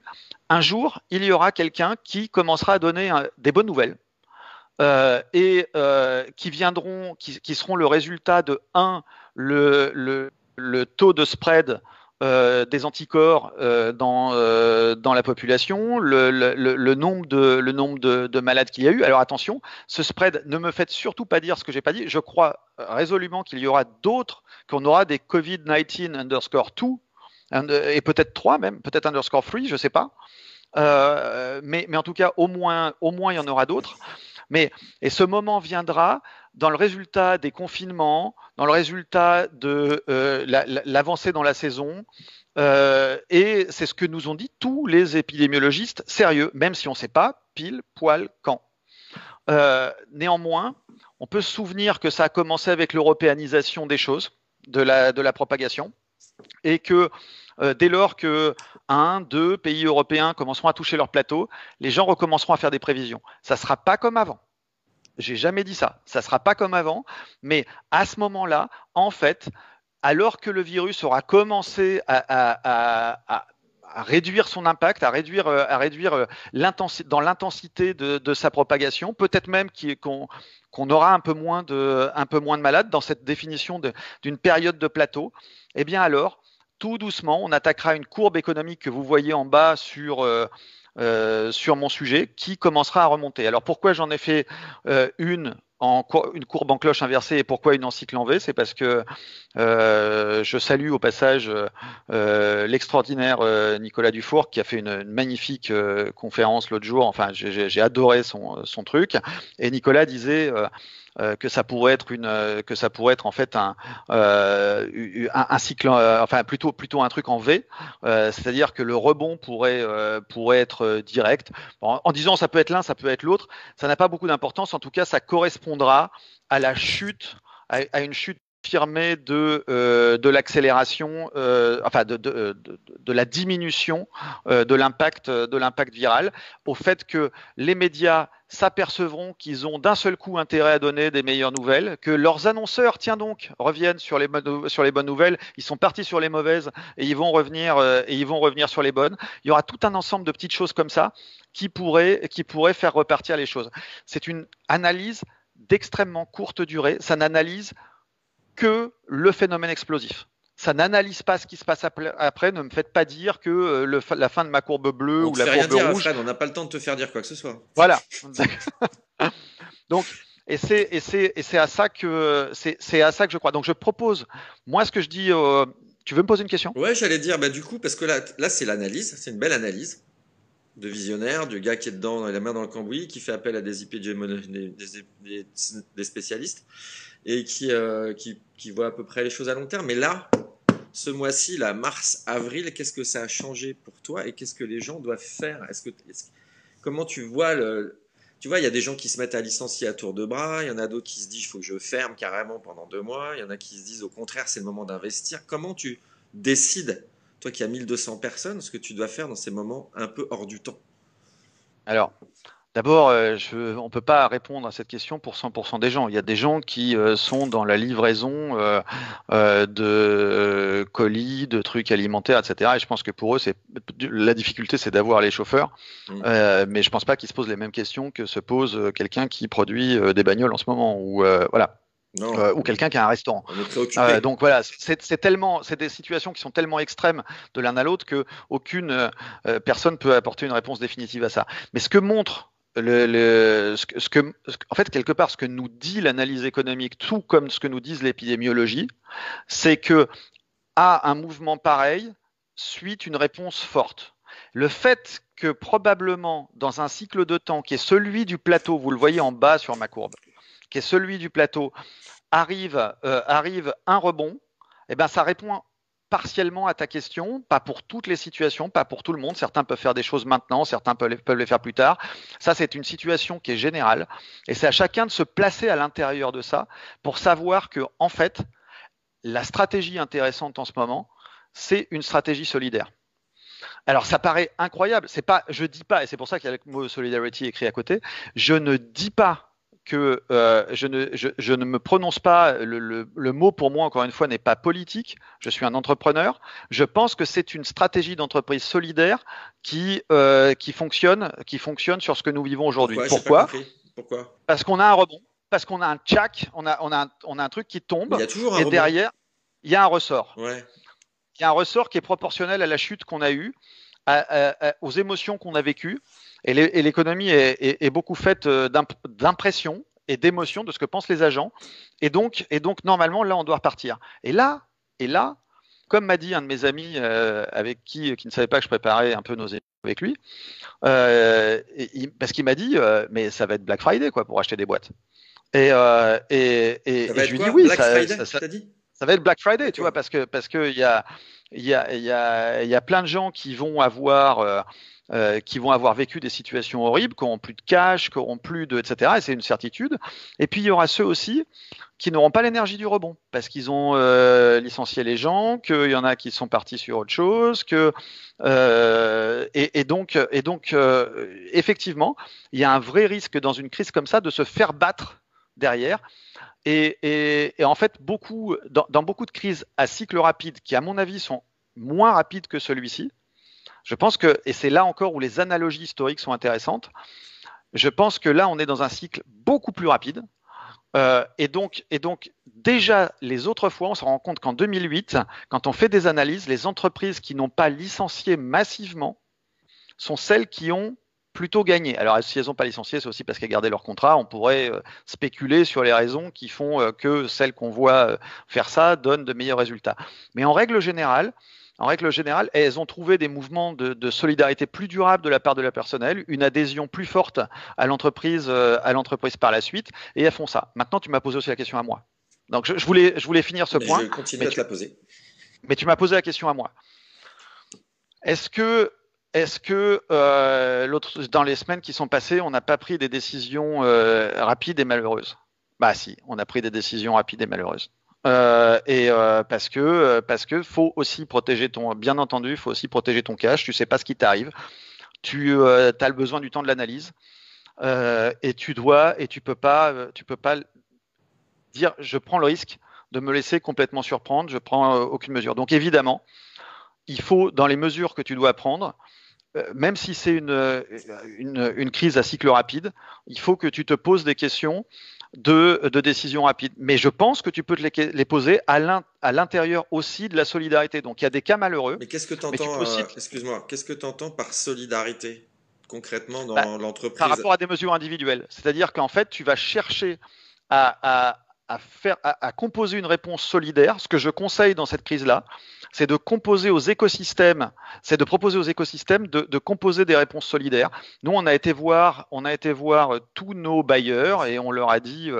Un jour, il y aura quelqu'un qui commencera à donner des bonnes nouvelles qui seront le résultat de le taux de spread des anticorps dans la population, le nombre de malades qu'il y a eu. Alors attention, ce spread, ne me faites surtout pas dire ce que j'ai pas dit. Je crois résolument qu'il y aura d'autres, qu'on aura des COVID-19 _2 et peut-être 3 même, peut-être _3, je sais pas. Mais en tout cas, au moins il y en aura d'autres. Et ce moment viendra dans le résultat des confinements, dans le résultat de l'avancée dans la saison. Et c'est ce que nous ont dit tous les épidémiologistes sérieux, même si on ne sait pas pile, poil, quand. Néanmoins, on peut se souvenir que ça a commencé avec l'européanisation des choses, de la propagation, et que dès lors que 1, 2 pays européens commenceront à toucher leur plateau, les gens recommenceront à faire des prévisions. Ça ne sera pas comme avant. J'ai jamais dit ça. Ça ne sera pas comme avant, mais à ce moment-là, en fait, alors que le virus aura commencé à réduire son impact, à réduire l'intensité de sa propagation, peut-être même qu'on aura un peu moins de malades dans cette définition d'une période de plateau, eh bien alors, tout doucement, on attaquera une courbe économique que vous voyez en bas sur mon sujet, qui commencera à remonter. Alors pourquoi j'en ai fait une courbe en cloche inversée et pourquoi une en cycle en V, c'est parce que je salue au passage l'extraordinaire Nicolas Dufour qui a fait une magnifique conférence l'autre jour. Enfin, j'ai adoré son truc. Et Nicolas disait que ça pourrait être en fait un cycle, enfin plutôt un truc en V, c'est-à-dire que le rebond pourrait être direct. En disant ça peut être l'un, ça peut être l'autre, ça n'a pas beaucoup d'importance. En tout cas, ça correspondra à la chute, à une chute firmée de l'accélération, enfin de la diminution de l'impact viral, au fait que les médias s'apercevront qu'ils ont d'un seul coup intérêt à donner des meilleures nouvelles, que leurs annonceurs, tiens donc, reviennent sur les bonnes nouvelles, ils sont partis sur les mauvaises et ils vont revenir sur les bonnes. Il y aura tout un ensemble de petites choses comme ça qui pourraient faire repartir les choses. C'est une analyse d'extrêmement courte durée, ça n'analyse que le phénomène explosif. Ça n'analyse pas ce qui se passe après. Ne me faites pas dire que la fin de ma courbe bleue ou la courbe rouge. Fred, on n'a pas le temps de te faire dire quoi que ce soit. Voilà. Donc, c'est à ça que je crois. Donc, je propose, moi, ce que je dis. Tu veux me poser une question? Ouais, j'allais dire, bah, du coup, parce que là, c'est l'analyse, c'est une belle analyse de visionnaire, du gars qui est dedans, la main dans le cambouis, qui fait appel à des des spécialistes et qui voit à peu près les choses à long terme. Mais là, ce mois-ci, là, mars, avril, qu'est-ce que ça a changé pour toi et qu'est-ce que les gens doivent faire? Est-ce Comment tu vois le... Tu vois, il y a des gens qui se mettent à licencier à tour de bras, il y en a d'autres qui se disent « il faut que je ferme carrément pendant 2 mois », il y en a qui se disent « au contraire, c'est le moment d'investir ». Comment tu décides, toi qui as 1200 personnes, ce que tu dois faire dans ces moments un peu hors du temps? Alors, d'abord, on ne peut pas répondre à cette question pour 100% des gens. Il y a des gens qui sont dans la livraison de colis, de trucs alimentaires, etc. Et je pense que pour eux, la difficulté, c'est d'avoir les chauffeurs. Mais je ne pense pas qu'ils se posent les mêmes questions que se pose quelqu'un qui produit des bagnoles en ce moment. Ou voilà. Ou quelqu'un qui a un restaurant. Donc voilà, c'est des situations qui sont tellement extrêmes de l'un à l'autre qu'aucune personne peut apporter une réponse définitive à ça. Mais ce que montre en fait, quelque part, ce que nous dit l'analyse économique, tout comme ce que nous disent l'épidémiologie, c'est que à un mouvement pareil suit une réponse forte. Le fait que probablement dans un cycle de temps qui est celui du plateau, vous le voyez en bas sur ma courbe, qui est celui du plateau, arrive un rebond, eh ben ça répond partiellement à ta question, pas pour toutes les situations, pas pour tout le monde. Certains peuvent faire des choses maintenant, certains peuvent les faire plus tard. Ça, c'est une situation qui est générale. Et c'est à chacun de se placer à l'intérieur de ça pour savoir que, en fait, la stratégie intéressante en ce moment, c'est une stratégie solidaire. Alors, ça paraît incroyable. C'est pas, je dis pas, et c'est pour ça qu'il y a le mot solidarity écrit à côté, je ne dis pas que je ne me prononce pas, le mot pour moi, encore une fois, n'est pas politique, je suis un entrepreneur, je pense que c'est une stratégie d'entreprise solidaire qui fonctionne sur ce que nous vivons aujourd'hui. Pourquoi? Parce qu'on a un rebond, parce qu'on a un tchac, on a un truc qui tombe, et derrière, il y a un ressort. Ouais. Il y a un ressort qui est proportionnel à la chute qu'on a eue, aux émotions qu'on a vécues. Et l'économie est beaucoup faite d'impressions et d'émotions, de ce que pensent les agents. Et donc, normalement, là, on doit repartir. Et là, comme m'a dit un de mes amis qui ne savait pas que je préparais un peu nos émissions avec lui, parce qu'il m'a dit mais ça va être Black Friday quoi pour acheter des boîtes. Et je lui dis oui, ça va être Black Friday, tu vois, parce que il y a plein de gens qui vont avoir vécu des situations horribles, qui n'auront plus de cash, qui n'auront plus de, etc. Et c'est une certitude. Et puis, il y aura ceux aussi qui n'auront pas l'énergie du rebond parce qu'ils ont licencié les gens, qu'il y en a qui sont partis sur autre chose. Et donc, effectivement, il y a un vrai risque dans une crise comme ça de se faire battre derrière. Et en fait, dans beaucoup de crises à cycle rapide, qui, à mon avis, sont moins rapides que celui-ci, je pense que, et c'est là encore où les analogies historiques sont intéressantes, je pense que là, on est dans un cycle beaucoup plus rapide. Et donc, déjà, les autres fois, on se rend compte qu'en 2008, quand on fait des analyses, les entreprises qui n'ont pas licencié massivement sont celles qui ont plutôt gagné. Alors, si elles n'ont pas licencié, c'est aussi parce qu'elles gardaient leur contrat. On pourrait spéculer sur les raisons qui font que celles qu'on voit faire ça donnent de meilleurs résultats. Mais en règle générale, elles ont trouvé des mouvements de solidarité plus durables de la part de la personnelle, une adhésion plus forte à l'entreprise par la suite, et elles font ça. Maintenant, tu m'as posé aussi la question à moi. Donc, je voulais finir ce point. Je continue à te la poser. Mais tu m'as posé la question à moi. Est-ce que dans les semaines qui sont passées, on n'a pas pris des décisions rapides et malheureuses? Bah si, on a pris des décisions rapides et malheureuses. Parce que faut aussi protéger ton cash. Tu sais pas ce qui t'arrive. Tu as le besoin du temps de l'analyse et tu peux pas dire je prends le risque de me laisser complètement surprendre. Je prends aucune mesure. Donc évidemment, il faut dans les mesures que tu dois prendre, même si c'est une crise à cycle rapide, il faut que tu te poses des questions de décision rapide. Mais je pense que tu peux les poser à l'intérieur aussi de la solidarité. Donc, il y a des cas malheureux. Mais qu'est-ce que t'entends, excuse-moi, qu'est-ce que tu entends par solidarité concrètement dans l'entreprise? Par rapport à des mesures individuelles. C'est-à-dire qu'en fait, tu vas chercher à composer une réponse solidaire. Ce que je conseille dans cette crise-là, c'est de composer aux écosystèmes, de composer des réponses solidaires. Nous, on a été voir tous nos bailleurs et on leur a dit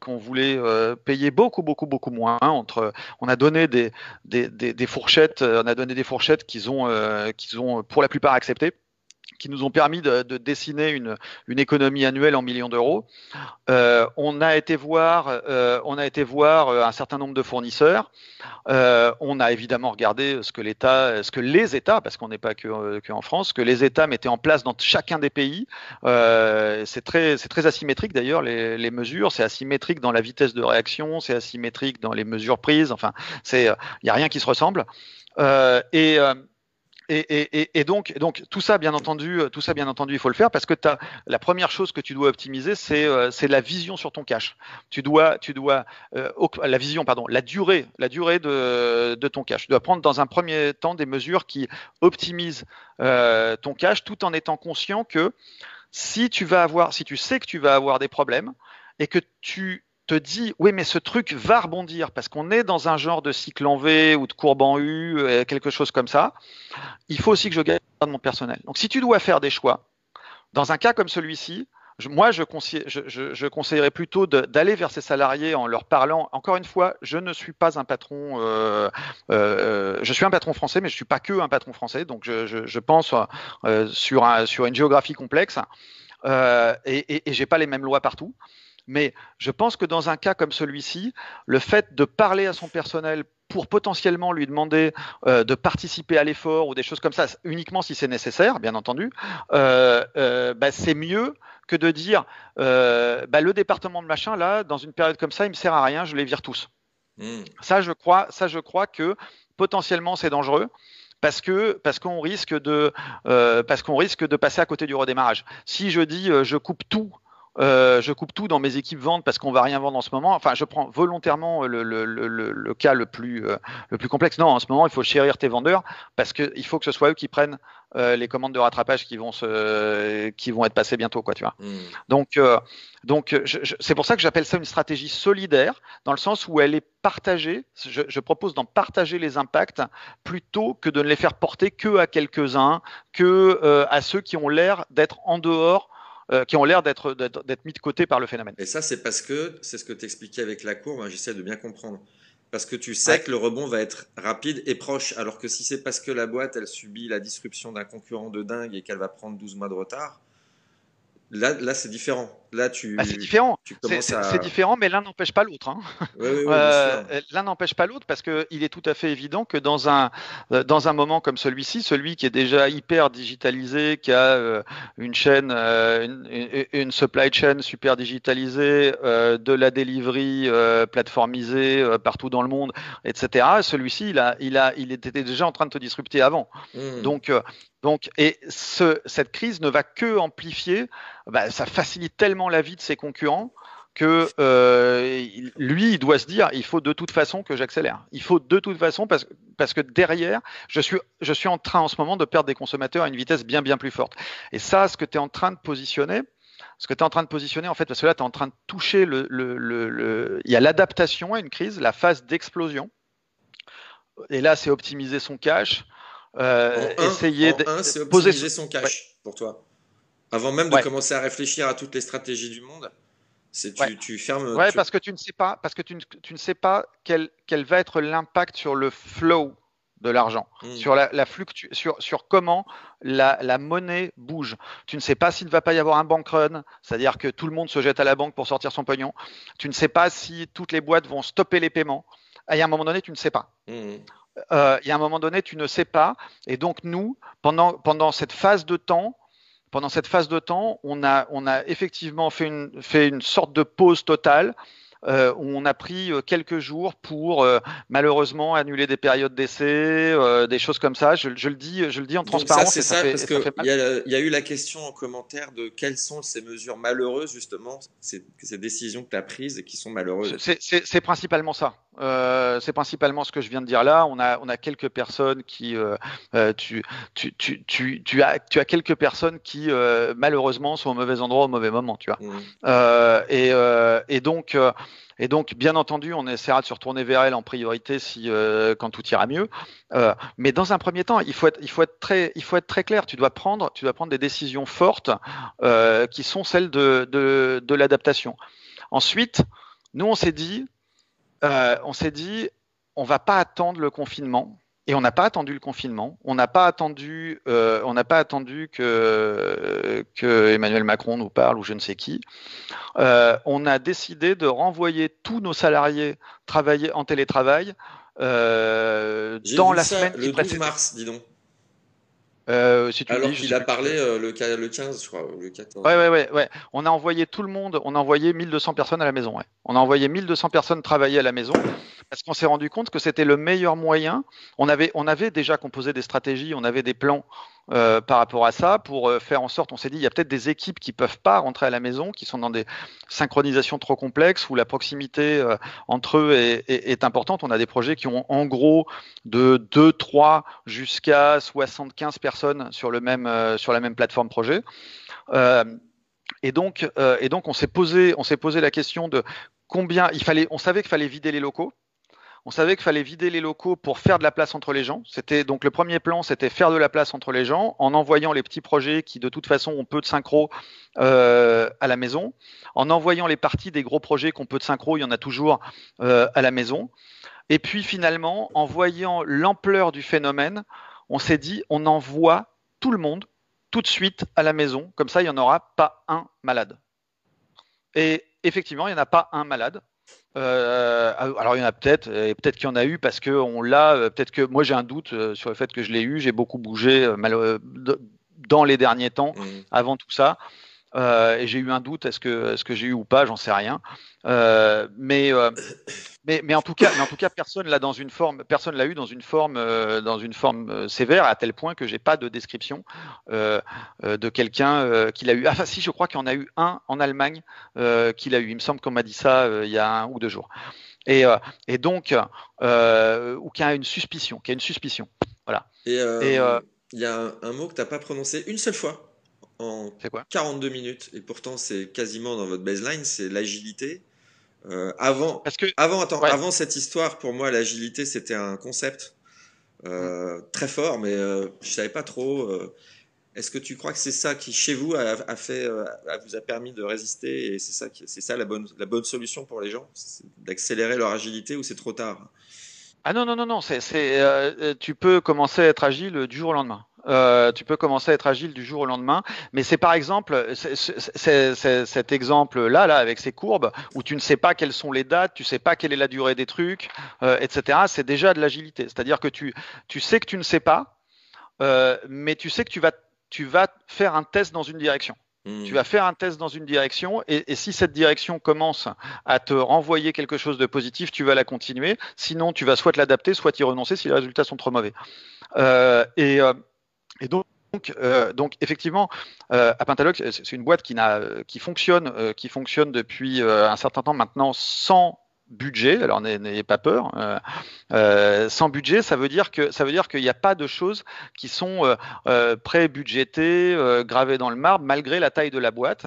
qu'on voulait payer beaucoup moins. On a donné des fourchettes qu'ils ont pour la plupart acceptées. qui nous ont permis de dessiner une économie annuelle en millions d'euros. On a été voir un certain nombre de fournisseurs. On a évidemment regardé ce que les États, parce qu'on n'est pas que en France, que les États mettaient en place dans chacun des pays. C'est très asymétrique d'ailleurs les mesures. C'est asymétrique dans la vitesse de réaction. C'est asymétrique dans les mesures prises. Enfin, il n'y a rien qui se ressemble. Et donc tout ça bien entendu il faut le faire parce que la première chose que tu dois optimiser c'est la vision sur ton cash. La durée de ton cash. Tu dois prendre dans un premier temps des mesures qui optimisent ton cash tout en étant conscient que si tu sais que tu vas avoir des problèmes et que tu te dis, oui, mais ce truc va rebondir parce qu'on est dans un genre de cycle en V ou de courbe en U, quelque chose comme ça. Il faut aussi que je garde mon personnel. Donc, si tu dois faire des choix, dans un cas comme celui-ci, je conseillerais plutôt d'aller vers ses salariés en leur parlant. Encore une fois, je ne suis pas un patron. Je suis un patron français, mais je ne suis pas que un patron français. Donc, je pense sur une géographie complexe et j'ai pas les mêmes lois partout. Mais je pense que dans un cas comme celui-ci, le fait de parler à son personnel pour potentiellement lui demander de participer à l'effort ou des choses comme ça, uniquement si c'est nécessaire, bien entendu, c'est mieux que de dire le département de machin, là, dans une période comme ça, il ne me sert à rien, je les vire tous. Mmh. Ça, je crois que potentiellement, c'est dangereux. Parce qu'on risque de passer à côté du redémarrage. Si je dis je coupe tout dans mes équipes ventes parce qu'on va rien vendre en ce moment. Enfin, je prends volontairement le cas le plus complexe. Non, en ce moment, il faut chérir tes vendeurs parce que il faut que ce soit eux qui prennent les commandes de rattrapage qui vont être passées bientôt, quoi, tu vois. Mmh. Donc, c'est pour ça que j'appelle ça une stratégie solidaire dans le sens où elle est partagée. Je propose d'en partager les impacts plutôt que de ne les faire porter que à quelques-uns, à ceux qui ont l'air d'être en dehors. Qui ont l'air d'être mis de côté par le phénomène. Et ça, c'est parce que, c'est ce que tu expliquais avec la courbe, hein, j'essaie de bien comprendre, parce que tu sais que le rebond va être rapide et proche, alors que si c'est parce que la boîte, elle subit la disruption d'un concurrent de dingue et qu'elle va prendre 12 mois de retard, là c'est différent. C'est différent, mais l'un n'empêche pas l'autre. Hein. Oui, l'un n'empêche pas l'autre parce qu'il est tout à fait évident que dans un moment comme celui-ci, celui qui est déjà hyper digitalisé, qui a une chaîne, une supply chain super digitalisée, de la delivery plateformisée partout dans le monde, etc. Celui-ci, il était déjà en train de te disrupter avant. Mmh. Donc, cette crise ne va que amplifier. Ça facilite tellement la vie de ses concurrents que lui, il doit se dire, il faut de toute façon que j'accélère. Il faut de toute façon parce que derrière, je suis en train en ce moment de perdre des consommateurs à une vitesse bien bien plus forte. Et ça, ce que tu es en train de positionner, en fait, parce que là, tu es en train de toucher il y a l'adaptation à une crise, la phase d'explosion. Et là, c'est optimiser son cash. C'est optimiser son cash pour toi. Avant même de commencer à réfléchir à toutes les stratégies du monde, tu fermes… Oui, parce que tu ne sais pas quel va être l'impact sur le flow de l'argent, sur la fluctuation, sur comment la monnaie bouge. Tu ne sais pas s'il ne va pas y avoir un bank run, c'est-à-dire que tout le monde se jette à la banque pour sortir son pognon. Tu ne sais pas si toutes les boîtes vont stopper les paiements. Et à un moment donné, tu ne sais pas. Et à un moment donné, tu ne sais pas. Et donc, nous, pendant cette phase de temps, on a effectivement fait une sorte de pause totale. On a pris quelques jours pour malheureusement annuler des périodes d'essai, des choses comme ça. Je le dis en transparence. Il y a eu la question en commentaire de quelles sont ces mesures malheureuses justement, ces décisions que tu as prises et qui sont malheureuses. C'est principalement ça. C'est principalement ce que je viens de dire là. On a quelques personnes qui tu as quelques personnes qui malheureusement sont au mauvais endroit au mauvais moment, tu vois. Et donc, bien entendu, on essaiera de se retourner vers elle en priorité quand tout ira mieux. Mais dans un premier temps, il faut être très clair. Tu dois prendre des décisions fortes qui sont celles de l'adaptation. Ensuite, nous, on s'est dit, on va pas attendre le confinement Et on n'a pas attendu le confinement, on n'a pas attendu que Emmanuel Macron nous parle ou je ne sais qui. On a décidé de renvoyer tous nos salariés travailler en télétravail dans la semaine qui précède. Le 12 mars, dis donc. Si tu alors dis, qu'il a parlé le 15, je crois, ou le 14. Ouais. On a envoyé tout le monde, on a envoyé 1200 personnes à la maison. Ouais. On a envoyé 1200 personnes travailler à la maison parce qu'on s'est rendu compte que c'était le meilleur moyen. On avait déjà composé des stratégies, on avait des plans par rapport à ça pour faire en sorte, on s'est dit, il y a peut-être des équipes qui ne peuvent pas rentrer à la maison, qui sont dans des synchronisations trop complexes où la proximité entre eux est importante. On a des projets qui ont en gros de 2, 3 jusqu'à 75 personnes sur la même plateforme projet. Et donc on s'est posé la question de combien il fallait. On savait qu'il fallait vider les locaux. On savait qu'il fallait vider les locaux pour faire de la place entre les gens. C'était donc le premier plan, c'était faire de la place entre les gens en envoyant les petits projets qui de toute façon ont peu de synchro à la maison, en envoyant les parties des gros projets qui ont peu de synchro, il y en a toujours à la maison. Et puis finalement, en voyant l'ampleur du phénomène, on s'est dit on envoie tout le monde tout de suite à la maison, comme ça il n'y en aura pas un malade. Et effectivement, il n'y en a pas un malade. Alors il y en a peut-être, et peut-être qu'il y en a eu parce que on l'a, peut-être que moi j'ai un doute sur le fait que je l'ai eu, j'ai beaucoup bougé dans les derniers temps avant tout ça, et j'ai eu un doute, est-ce que j'ai eu ou pas, j'en sais rien, mais en tout cas personne l'a eu dans une forme sévère, à tel point que j'ai pas de description de quelqu'un qui l'a eu. Enfin si, je crois qu'il y en a eu un en Allemagne qui l'a eu. Il me semble qu'on m'a dit ça il y a un ou deux jours. Et donc ou qu'il y a une suspicion, Voilà. Et il y a un mot que t'as pas prononcé une seule fois en 42 minutes, et pourtant c'est quasiment dans votre baseline, c'est l'agilité. Avant cette histoire, pour moi, l'agilité, c'était un concept très fort, mais je savais pas trop. Est-ce que tu crois que c'est ça qui, chez vous, vous a permis de résister, et c'est ça la bonne solution pour les gens, c'est d'accélérer leur agilité, ou c'est trop tard? Ah non. Tu peux commencer à être agile du jour au lendemain. Mais c'est par exemple cet exemple-là, avec ces courbes, où tu ne sais pas quelles sont les dates, tu ne sais pas quelle est la durée des trucs, etc. C'est déjà de l'agilité. C'est-à-dire que tu sais que tu ne sais pas, mais tu sais que tu vas faire un test dans une direction. Tu vas faire un test dans une direction, et si cette direction commence à te renvoyer quelque chose de positif, tu vas la continuer. Sinon, tu vas soit l'adapter, soit y renoncer si les résultats sont trop mauvais. Et donc effectivement, à Pentalog, c'est une boîte qui fonctionne depuis un certain temps maintenant sans budget. Alors n'ayez pas peur. Sans budget, ça veut dire qu'il n'y a pas de choses qui sont pré-budgétées, gravées dans le marbre, malgré la taille de la boîte.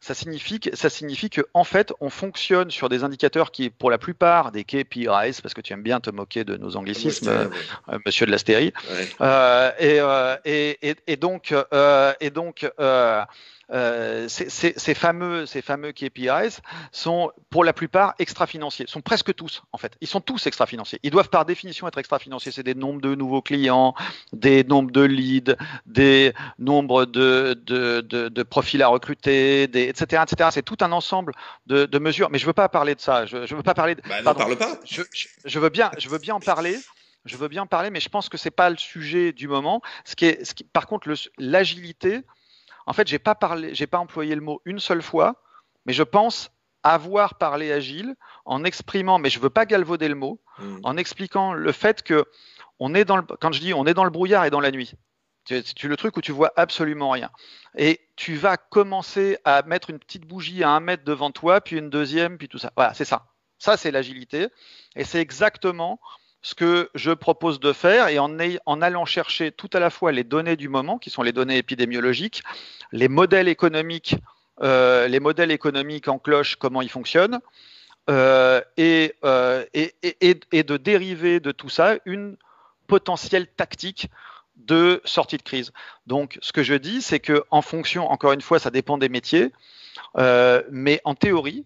Ça signifie que, en fait, on fonctionne sur des indicateurs qui, pour la plupart, des KPIs, parce que tu aimes bien te moquer de nos anglicismes, monsieur de Lastérie. Ouais. Ces fameux KPIs sont, pour la plupart, extra-financiers. Sont presque tous, en fait. Ils sont tous extra-financiers. Ils doivent, par définition, être extra-financiers. C'est des nombres de nouveaux clients, des nombres de leads, des nombres de profils à recruter, etc. C'est tout un ensemble de mesures. Mais je veux pas parler de ça. Je veux pas parler de. Bah, n'en parle pas. Je veux bien en parler. Mais je pense que c'est pas le sujet du moment. Par contre, l'agilité. En fait, j'ai pas employé le mot une seule fois, mais je pense avoir parlé agile en exprimant, mais je veux pas galvauder le mot, en expliquant le fait que quand je dis on est dans le brouillard et dans la nuit, c'est le truc où tu vois absolument rien. Et tu vas commencer à mettre une petite bougie à 1 mètre devant toi, puis une deuxième, puis tout ça. Voilà, c'est ça. Ça, c'est l'agilité. Et c'est exactement ce que je propose de faire, et en allant chercher tout à la fois les données du moment, qui sont les données épidémiologiques, les modèles économiques en cloche, comment ils fonctionnent, et de dériver de tout ça une potentielle tactique de sortie de crise. Donc, ce que je dis, c'est que en fonction, encore une fois, ça dépend des métiers, mais en théorie,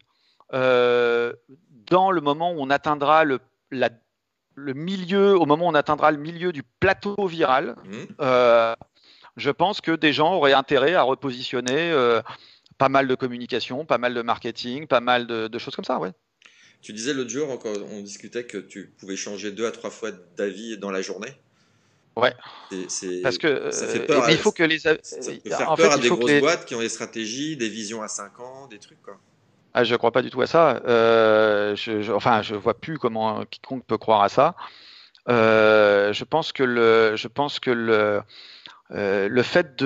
dans le moment où on atteindra la le milieu, au moment où on atteindra le milieu du plateau viral, je pense que des gens auraient intérêt à repositionner pas mal de communication, pas mal de marketing, pas mal de choses comme ça, ouais. Tu disais l'autre jour, on discutait que tu pouvais changer 2 à 3 fois d'avis dans la journée. Ouais. Parce que ça fait peur. Il faut que les ça peut faire peur à des grosses boîtes qui ont des stratégies, des visions à 5 ans, des trucs quoi. Ah, je ne crois pas du tout à ça. Je vois plus comment quiconque peut croire à ça. Je pense que le fait,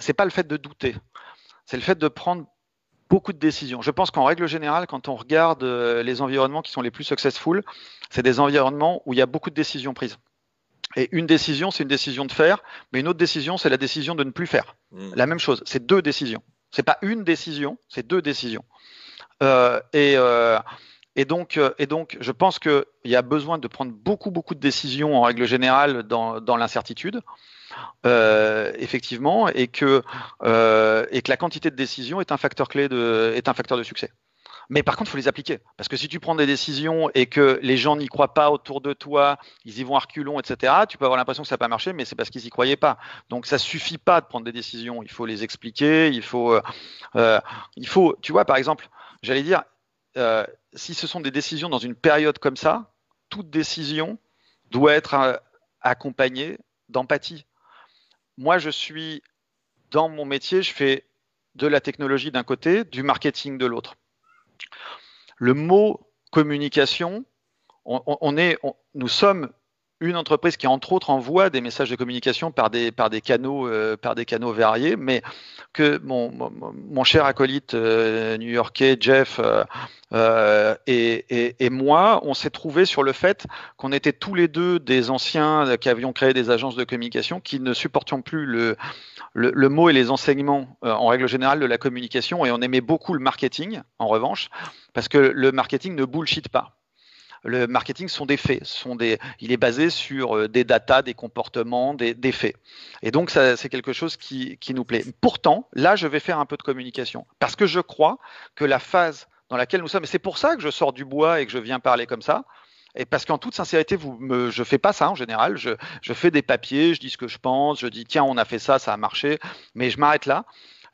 c'est pas le fait de douter, c'est le fait de prendre beaucoup de décisions. Je pense qu'en règle générale, quand on regarde les environnements qui sont les plus successful, c'est des environnements où il y a beaucoup de décisions prises. Et une décision, c'est une décision de faire, mais une autre décision, c'est la décision de ne plus faire. La même chose, c'est 2 décisions. C'est pas une décision, c'est 2 décisions. Et donc, je pense qu'il y a besoin de prendre beaucoup de décisions en règle générale dans l'incertitude, effectivement, et que la quantité de décisions est un facteur clé est un facteur de succès. Mais par contre, il faut les appliquer. Parce que si tu prends des décisions et que les gens n'y croient pas autour de toi, ils y vont à reculons, etc., tu peux avoir l'impression que ça n'a pas marché, mais c'est parce qu'ils n'y croyaient pas. Donc, ça ne suffit pas de prendre des décisions. Il faut les expliquer. Il faut tu vois, par exemple, j'allais dire, si ce sont des décisions dans une période comme ça, toute décision doit être accompagnée d'empathie. Moi, je suis dans mon métier, je fais de la technologie d'un côté, du marketing de l'autre. Le mot communication, nous sommes une entreprise qui, entre autres, envoie des messages de communication par des canaux variés, mais que mon cher acolyte new-yorkais, Jeff, et moi, on s'est trouvé sur le fait qu'on était tous les deux des anciens qui avions créé des agences de communication qui ne supportions plus le mot et les enseignements, en règle générale, de la communication, et on aimait beaucoup le marketing, en revanche, parce que le marketing ne bullshit pas. Le marketing sont des faits, il est basé sur des datas, des comportements, des faits. Et donc, ça, c'est quelque chose qui nous plaît. Pourtant, là, je vais faire un peu de communication parce que je crois que la phase dans laquelle nous sommes, et c'est pour ça que je sors du bois et que je viens parler comme ça, et parce qu'en toute sincérité, je fais pas ça en général, je fais des papiers, je dis ce que je pense, je dis tiens, on a fait ça, ça a marché, mais je m'arrête là.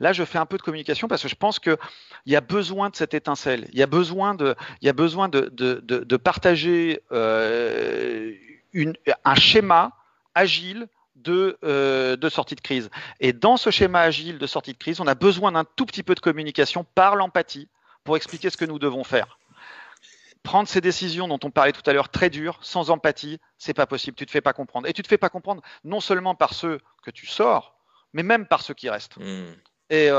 Là, je fais un peu de communication parce que je pense qu'il y a besoin de cette étincelle. Il y a besoin de partager un schéma agile de sortie de crise. Et dans ce schéma agile de sortie de crise, on a besoin d'un tout petit peu de communication par l'empathie pour expliquer ce que nous devons faire. Prendre ces décisions dont on parlait tout à l'heure très dures, sans empathie, c'est pas possible. Tu te fais pas comprendre. Et tu te fais pas comprendre non seulement par ceux que tu sors, mais même par ceux qui restent. Et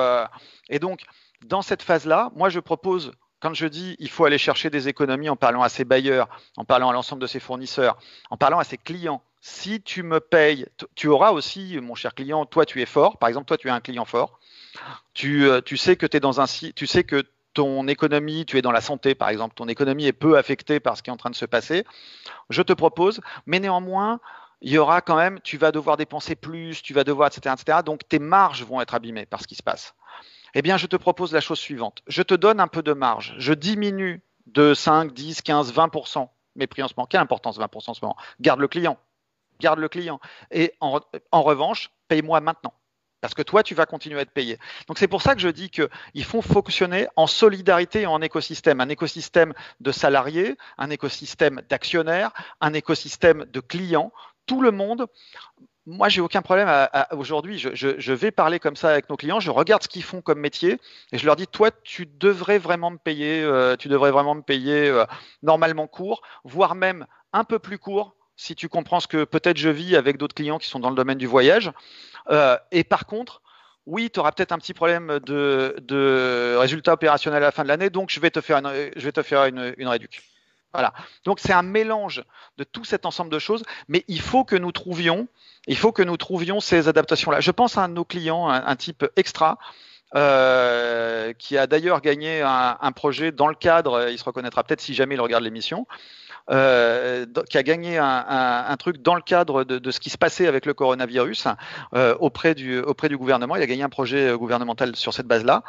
donc, dans cette phase-là, moi, je propose, quand je dis il faut aller chercher des économies en parlant à ses bailleurs, en parlant à l'ensemble de ses fournisseurs, en parlant à ses clients, si tu me payes, tu auras aussi, mon cher client, toi, tu es fort. Par exemple, toi, tu es un client fort. Tu sais que tu sais que ton économie, tu es dans la santé, par exemple, ton économie est peu affectée par ce qui est en train de se passer. Je te propose, mais néanmoins, il y aura quand même, tu vas devoir dépenser plus, tu vas devoir, etc., etc. Donc, tes marges vont être abîmées par ce qui se passe. Eh bien, je te propose la chose suivante. Je te donne un peu de marge. Je diminue de 5, 10, 15, 20% mes prix en ce moment. Quelle importance 20% en ce moment ? Garde le client. Garde le client. Et en revanche, paye-moi maintenant. Parce que toi, tu vas continuer à être payé. Donc, c'est pour ça que je dis qu'ils font fonctionner en solidarité et en écosystème. Un écosystème de salariés, un écosystème d'actionnaires, un écosystème de clients. Tout le monde, moi j'ai aucun problème aujourd'hui, je vais parler comme ça avec nos clients, je regarde ce qu'ils font comme métier et je leur dis toi tu devrais vraiment me payer, normalement court, voire même un peu plus court si tu comprends ce que peut-être je vis avec d'autres clients qui sont dans le domaine du voyage. Et par contre, oui, tu auras peut-être un petit problème de résultat opérationnel à la fin de l'année, donc je vais te faire une réduction. Voilà. Donc, c'est un mélange de tout cet ensemble de choses, mais il faut que nous trouvions ces adaptations-là. Je pense à un de nos clients, un type extra, qui a d'ailleurs gagné un projet dans le cadre, il se reconnaîtra peut-être si jamais il regarde l'émission, qui a gagné un truc dans le cadre de ce qui se passait avec le coronavirus auprès du gouvernement. Il a gagné un projet gouvernemental sur cette base-là,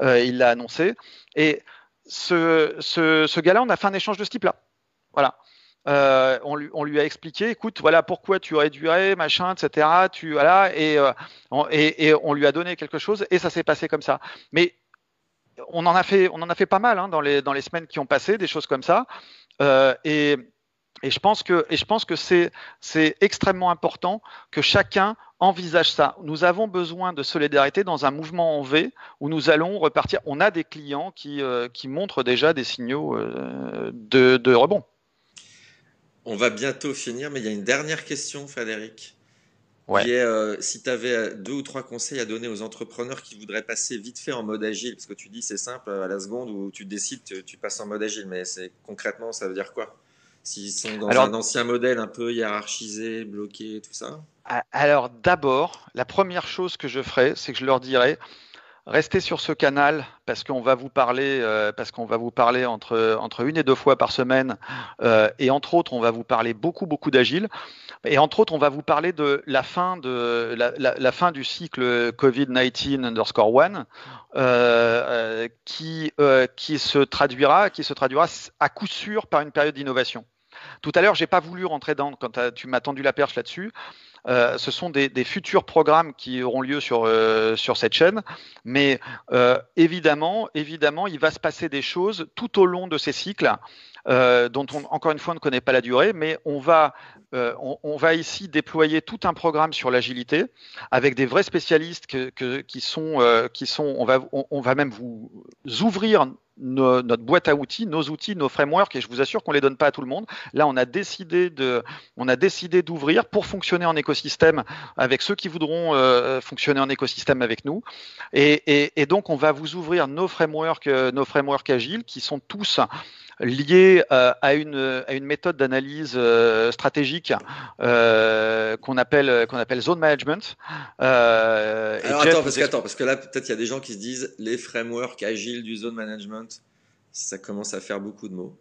il l'a annoncé, et ce gars-là, on a fait un échange de ce type-là. Voilà. On lui a expliqué, écoute, voilà pourquoi tu réduirais, machin, etc. Et on lui a donné quelque chose et ça s'est passé comme ça. Mais on en a fait pas mal hein, dans les semaines qui ont passé, des choses comme ça. Et je pense que c'est extrêmement important que chacun envisage ça. Nous avons besoin de solidarité dans un mouvement en V où nous allons repartir. On a des clients qui montrent déjà des signaux de rebond. On va bientôt finir, mais il y a une dernière question, Frédéric. Ouais. Qui est, si tu avais 2 ou 3 conseils à donner aux entrepreneurs qui voudraient passer vite fait en mode agile, parce que tu dis c'est simple, à la seconde où tu décides, tu passes en mode agile, mais concrètement, ça veut dire quoi ? S'ils sont dans un ancien modèle un peu hiérarchisé, bloqué, tout ça ? Alors d'abord, la première chose que je ferais, c'est que je leur dirais « Restez sur ce canal parce qu'on va vous parler, entre 1 et 2 fois par semaine et entre autres, on va vous parler beaucoup d'agile. Et entre autres, on va vous parler de la fin du cycle COVID-19-1 qui se traduira à coup sûr par une période d'innovation. Tout à l'heure, j'ai pas voulu rentrer quand tu m'as tendu la perche là-dessus. Ce sont des futurs programmes qui auront lieu sur cette chaîne, mais évidemment, il va se passer des choses tout au long de ces cycles dont encore une fois, on ne connaît pas la durée, mais on va ici déployer tout un programme sur l'agilité avec des vrais spécialistes qui sont. On va même vous ouvrir notre boîte à outils, nos frameworks, et je vous assure qu'on les donne pas à tout le monde. Là, on a décidé d'ouvrir pour fonctionner en écosystème avec ceux qui voudront fonctionner en écosystème avec nous. Et donc, on va vous ouvrir nos frameworks agiles qui sont tous liés à une méthode d'analyse stratégique qu'on appelle zone management. Alors Jeff, attends, parce que là peut-être il y a des gens qui se disent les frameworks agiles du zone management, ça commence à faire beaucoup de mots.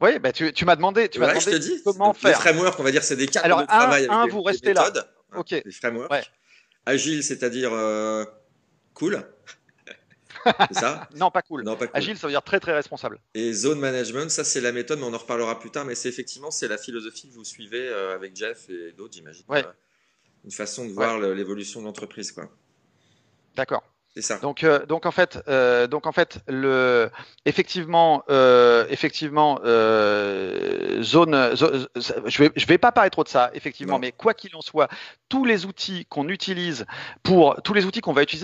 Oui, bah tu m'as demandé, je te dis, comment faire. Les frameworks, on va dire, c'est des cadres de travail avec des méthodes. Là. Ok. Les frameworks. Ouais. Agile, c'est-à-dire cool. C'est ça ? Non, pas cool. Agile, ça veut dire très, très responsable. Et zone management, ça, c'est la méthode, mais on en reparlera plus tard. Mais c'est la philosophie que vous suivez avec Jeff et d'autres, j'imagine. Ouais. Une façon de voir l'évolution de l'entreprise, quoi. D'accord. C'est ça. Donc en fait, effectivement, je vais pas parler trop de ça, effectivement, non. Mais quoi qu'il en soit, tous les outils qu'on va utiliser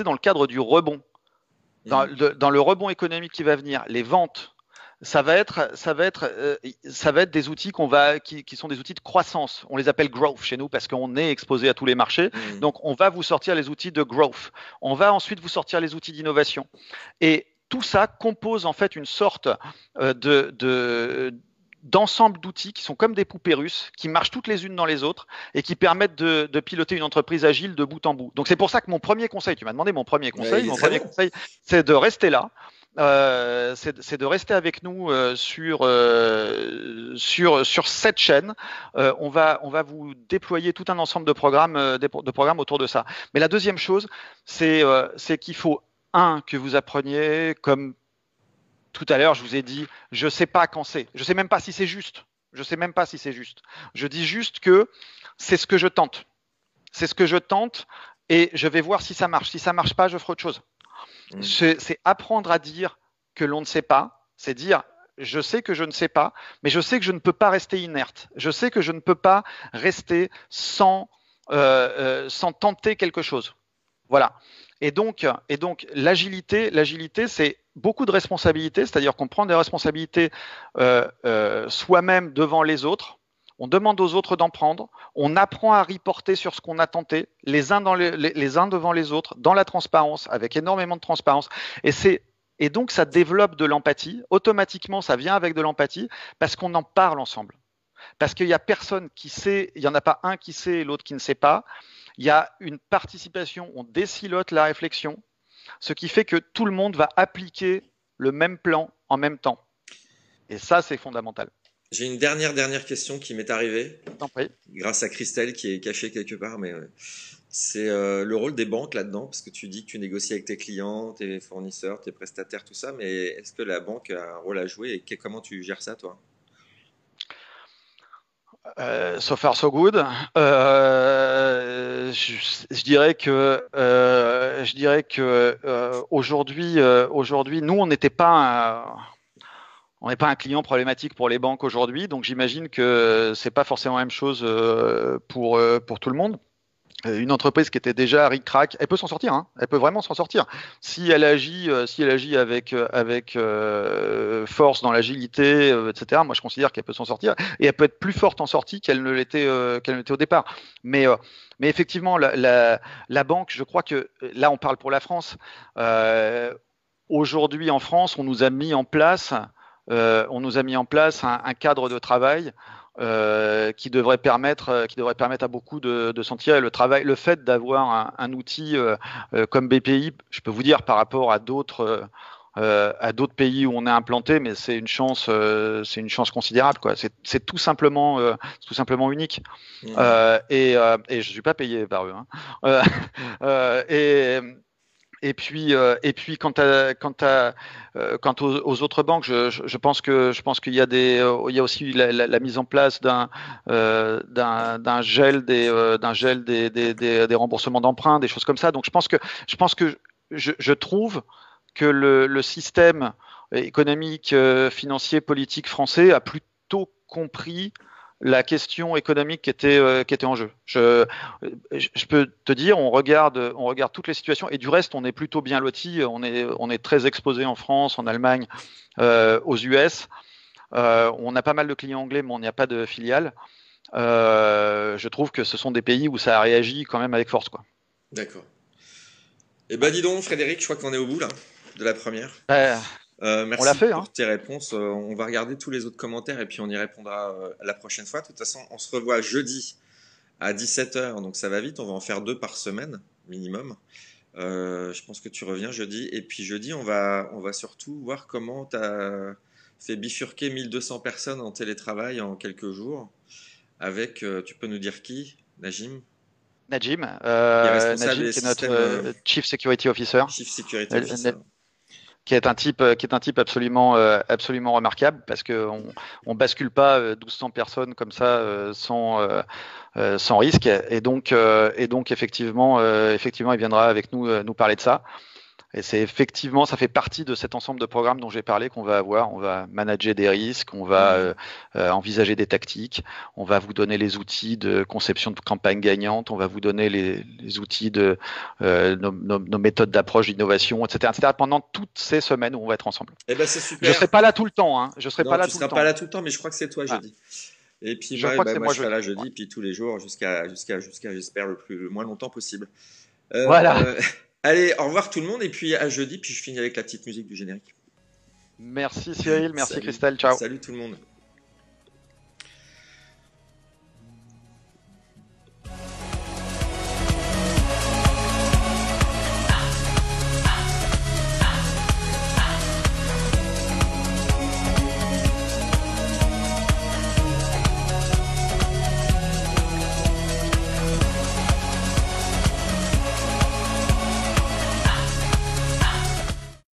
dans le cadre du rebond. Dans le rebond économique qui va venir, les ventes, ça va être des outils qui sont des outils de croissance. On les appelle growth chez nous parce qu'on est exposé à tous les marchés. Donc, on va vous sortir les outils de growth. On va ensuite vous sortir les outils d'innovation. Et tout ça compose en fait une sorte d'ensemble d'outils qui sont comme des poupées russes, qui marchent toutes les unes dans les autres et qui permettent de piloter une entreprise agile de bout en bout. Donc c'est pour ça que mon premier conseil, tu m'as demandé mon premier conseil, c'est de rester là, c'est de rester avec nous sur cette chaîne. On va vous déployer tout un ensemble de programmes autour de ça. Mais la deuxième chose, c'est qu'il faut que vous appreniez comme tout à l'heure, je vous ai dit, je ne sais pas quand c'est. Je ne sais même pas si c'est juste. Je dis juste que c'est ce que je tente. Et je vais voir si ça marche. Si ça ne marche pas, je ferai autre chose. C'est apprendre à dire que l'on ne sait pas. C'est dire, je sais que je ne sais pas, mais je sais que je ne peux pas rester inerte. Je sais que je ne peux pas rester sans tenter quelque chose. Voilà. Et donc l'agilité, c'est beaucoup de responsabilités, c'est-à-dire qu'on prend des responsabilités soi-même devant les autres, on demande aux autres d'en prendre, on apprend à reporter sur ce qu'on a tenté, les uns devant les autres, dans la transparence, avec énormément de transparence. Et donc ça développe de l'empathie, automatiquement ça vient avec de l'empathie, parce qu'on en parle ensemble. Parce qu'il n'y a personne qui sait, il n'y en a pas un qui sait et l'autre qui ne sait pas. Il y a une participation, on décilote la réflexion, ce qui fait que tout le monde va appliquer le même plan en même temps. Et ça, c'est fondamental. J'ai une dernière question qui m'est arrivée, grâce à Christelle qui est cachée quelque part, mais c'est le rôle des banques là-dedans, parce que tu dis que tu négocies avec tes clients, tes fournisseurs, tes prestataires, tout ça, mais est-ce que la banque a un rôle à jouer et comment tu gères ça, toi ? So far so good. Je dirais que aujourd'hui, nous on n'était pas on n'est pas un client problématique pour les banques aujourd'hui, donc j'imagine que c'est pas forcément la même chose pour tout le monde. Une entreprise qui était déjà ric-rac, elle peut s'en sortir, hein. Elle peut vraiment s'en sortir. Si elle agit avec force dans l'agilité, etc., moi je considère qu'elle peut s'en sortir. Et elle peut être plus forte en sortie qu'elle ne l'était au départ. Mais effectivement, la banque, je crois que, là on parle pour la France, aujourd'hui en France, on nous a mis en place un cadre de travail qui devrait permettre à beaucoup de sentir le travail, le fait d'avoir un outil comme BPI. Je peux vous dire par rapport à d'autres pays où on est implanté, mais c'est une chance considérable, quoi. C'est tout simplement unique. Mmh. Et je suis pas payé par eux, hein. Et puis quant aux autres banques, je pense qu'il y a aussi la mise en place d'un gel des remboursements d'emprunts, des choses comme ça. Donc je trouve que le système économique, financier, politique français a plutôt compris la question économique qui était en jeu. Je peux te dire, on regarde toutes les situations, et du reste, on est plutôt bien lotis. On est très exposé en France, en Allemagne, aux US. On a pas mal de clients anglais, mais on n'y a pas de filiales. Je trouve que ce sont des pays où ça a réagi quand même avec force, quoi. D'accord. Eh ben, dis donc, Frédéric, je crois qu'on est au bout là de la première. Merci pour tes réponses. On va regarder tous les autres commentaires et puis on y répondra la prochaine fois. De toute façon, on se revoit jeudi à 17h, donc ça va vite. On va en faire 2 par semaine minimum. Je pense que tu reviens jeudi. Et puis jeudi, on va surtout voir comment tu as fait bifurquer 1200 personnes en télétravail en quelques jours. Avec, tu peux nous dire qui? Najim, qui est notre Chief Security Officer. Qui est un type absolument remarquable, parce que on bascule pas 1200 personnes comme ça sans risque, et donc effectivement il viendra avec nous parler de ça, et c'est effectivement, ça fait partie de cet ensemble de programmes dont j'ai parlé qu'on va avoir. On va manager des risques, on va envisager des tactiques, on va vous donner les outils de conception de campagne gagnante, on va vous donner les outils de nos méthodes d'approche, d'innovation, etc. pendant toutes ces semaines où on va être ensemble. Eh ben, c'est super. Je serai pas là tout le temps, hein. Mais je crois que c'est toi jeudi. Et puis moi je serai là jeudi, puis tous les jours jusqu'à j'espère le moins longtemps possible. Voilà. Allez, au revoir tout le monde, et puis à jeudi, puis je finis avec la petite musique du générique. Merci Cyril, merci Cristal, ciao. Salut tout le monde.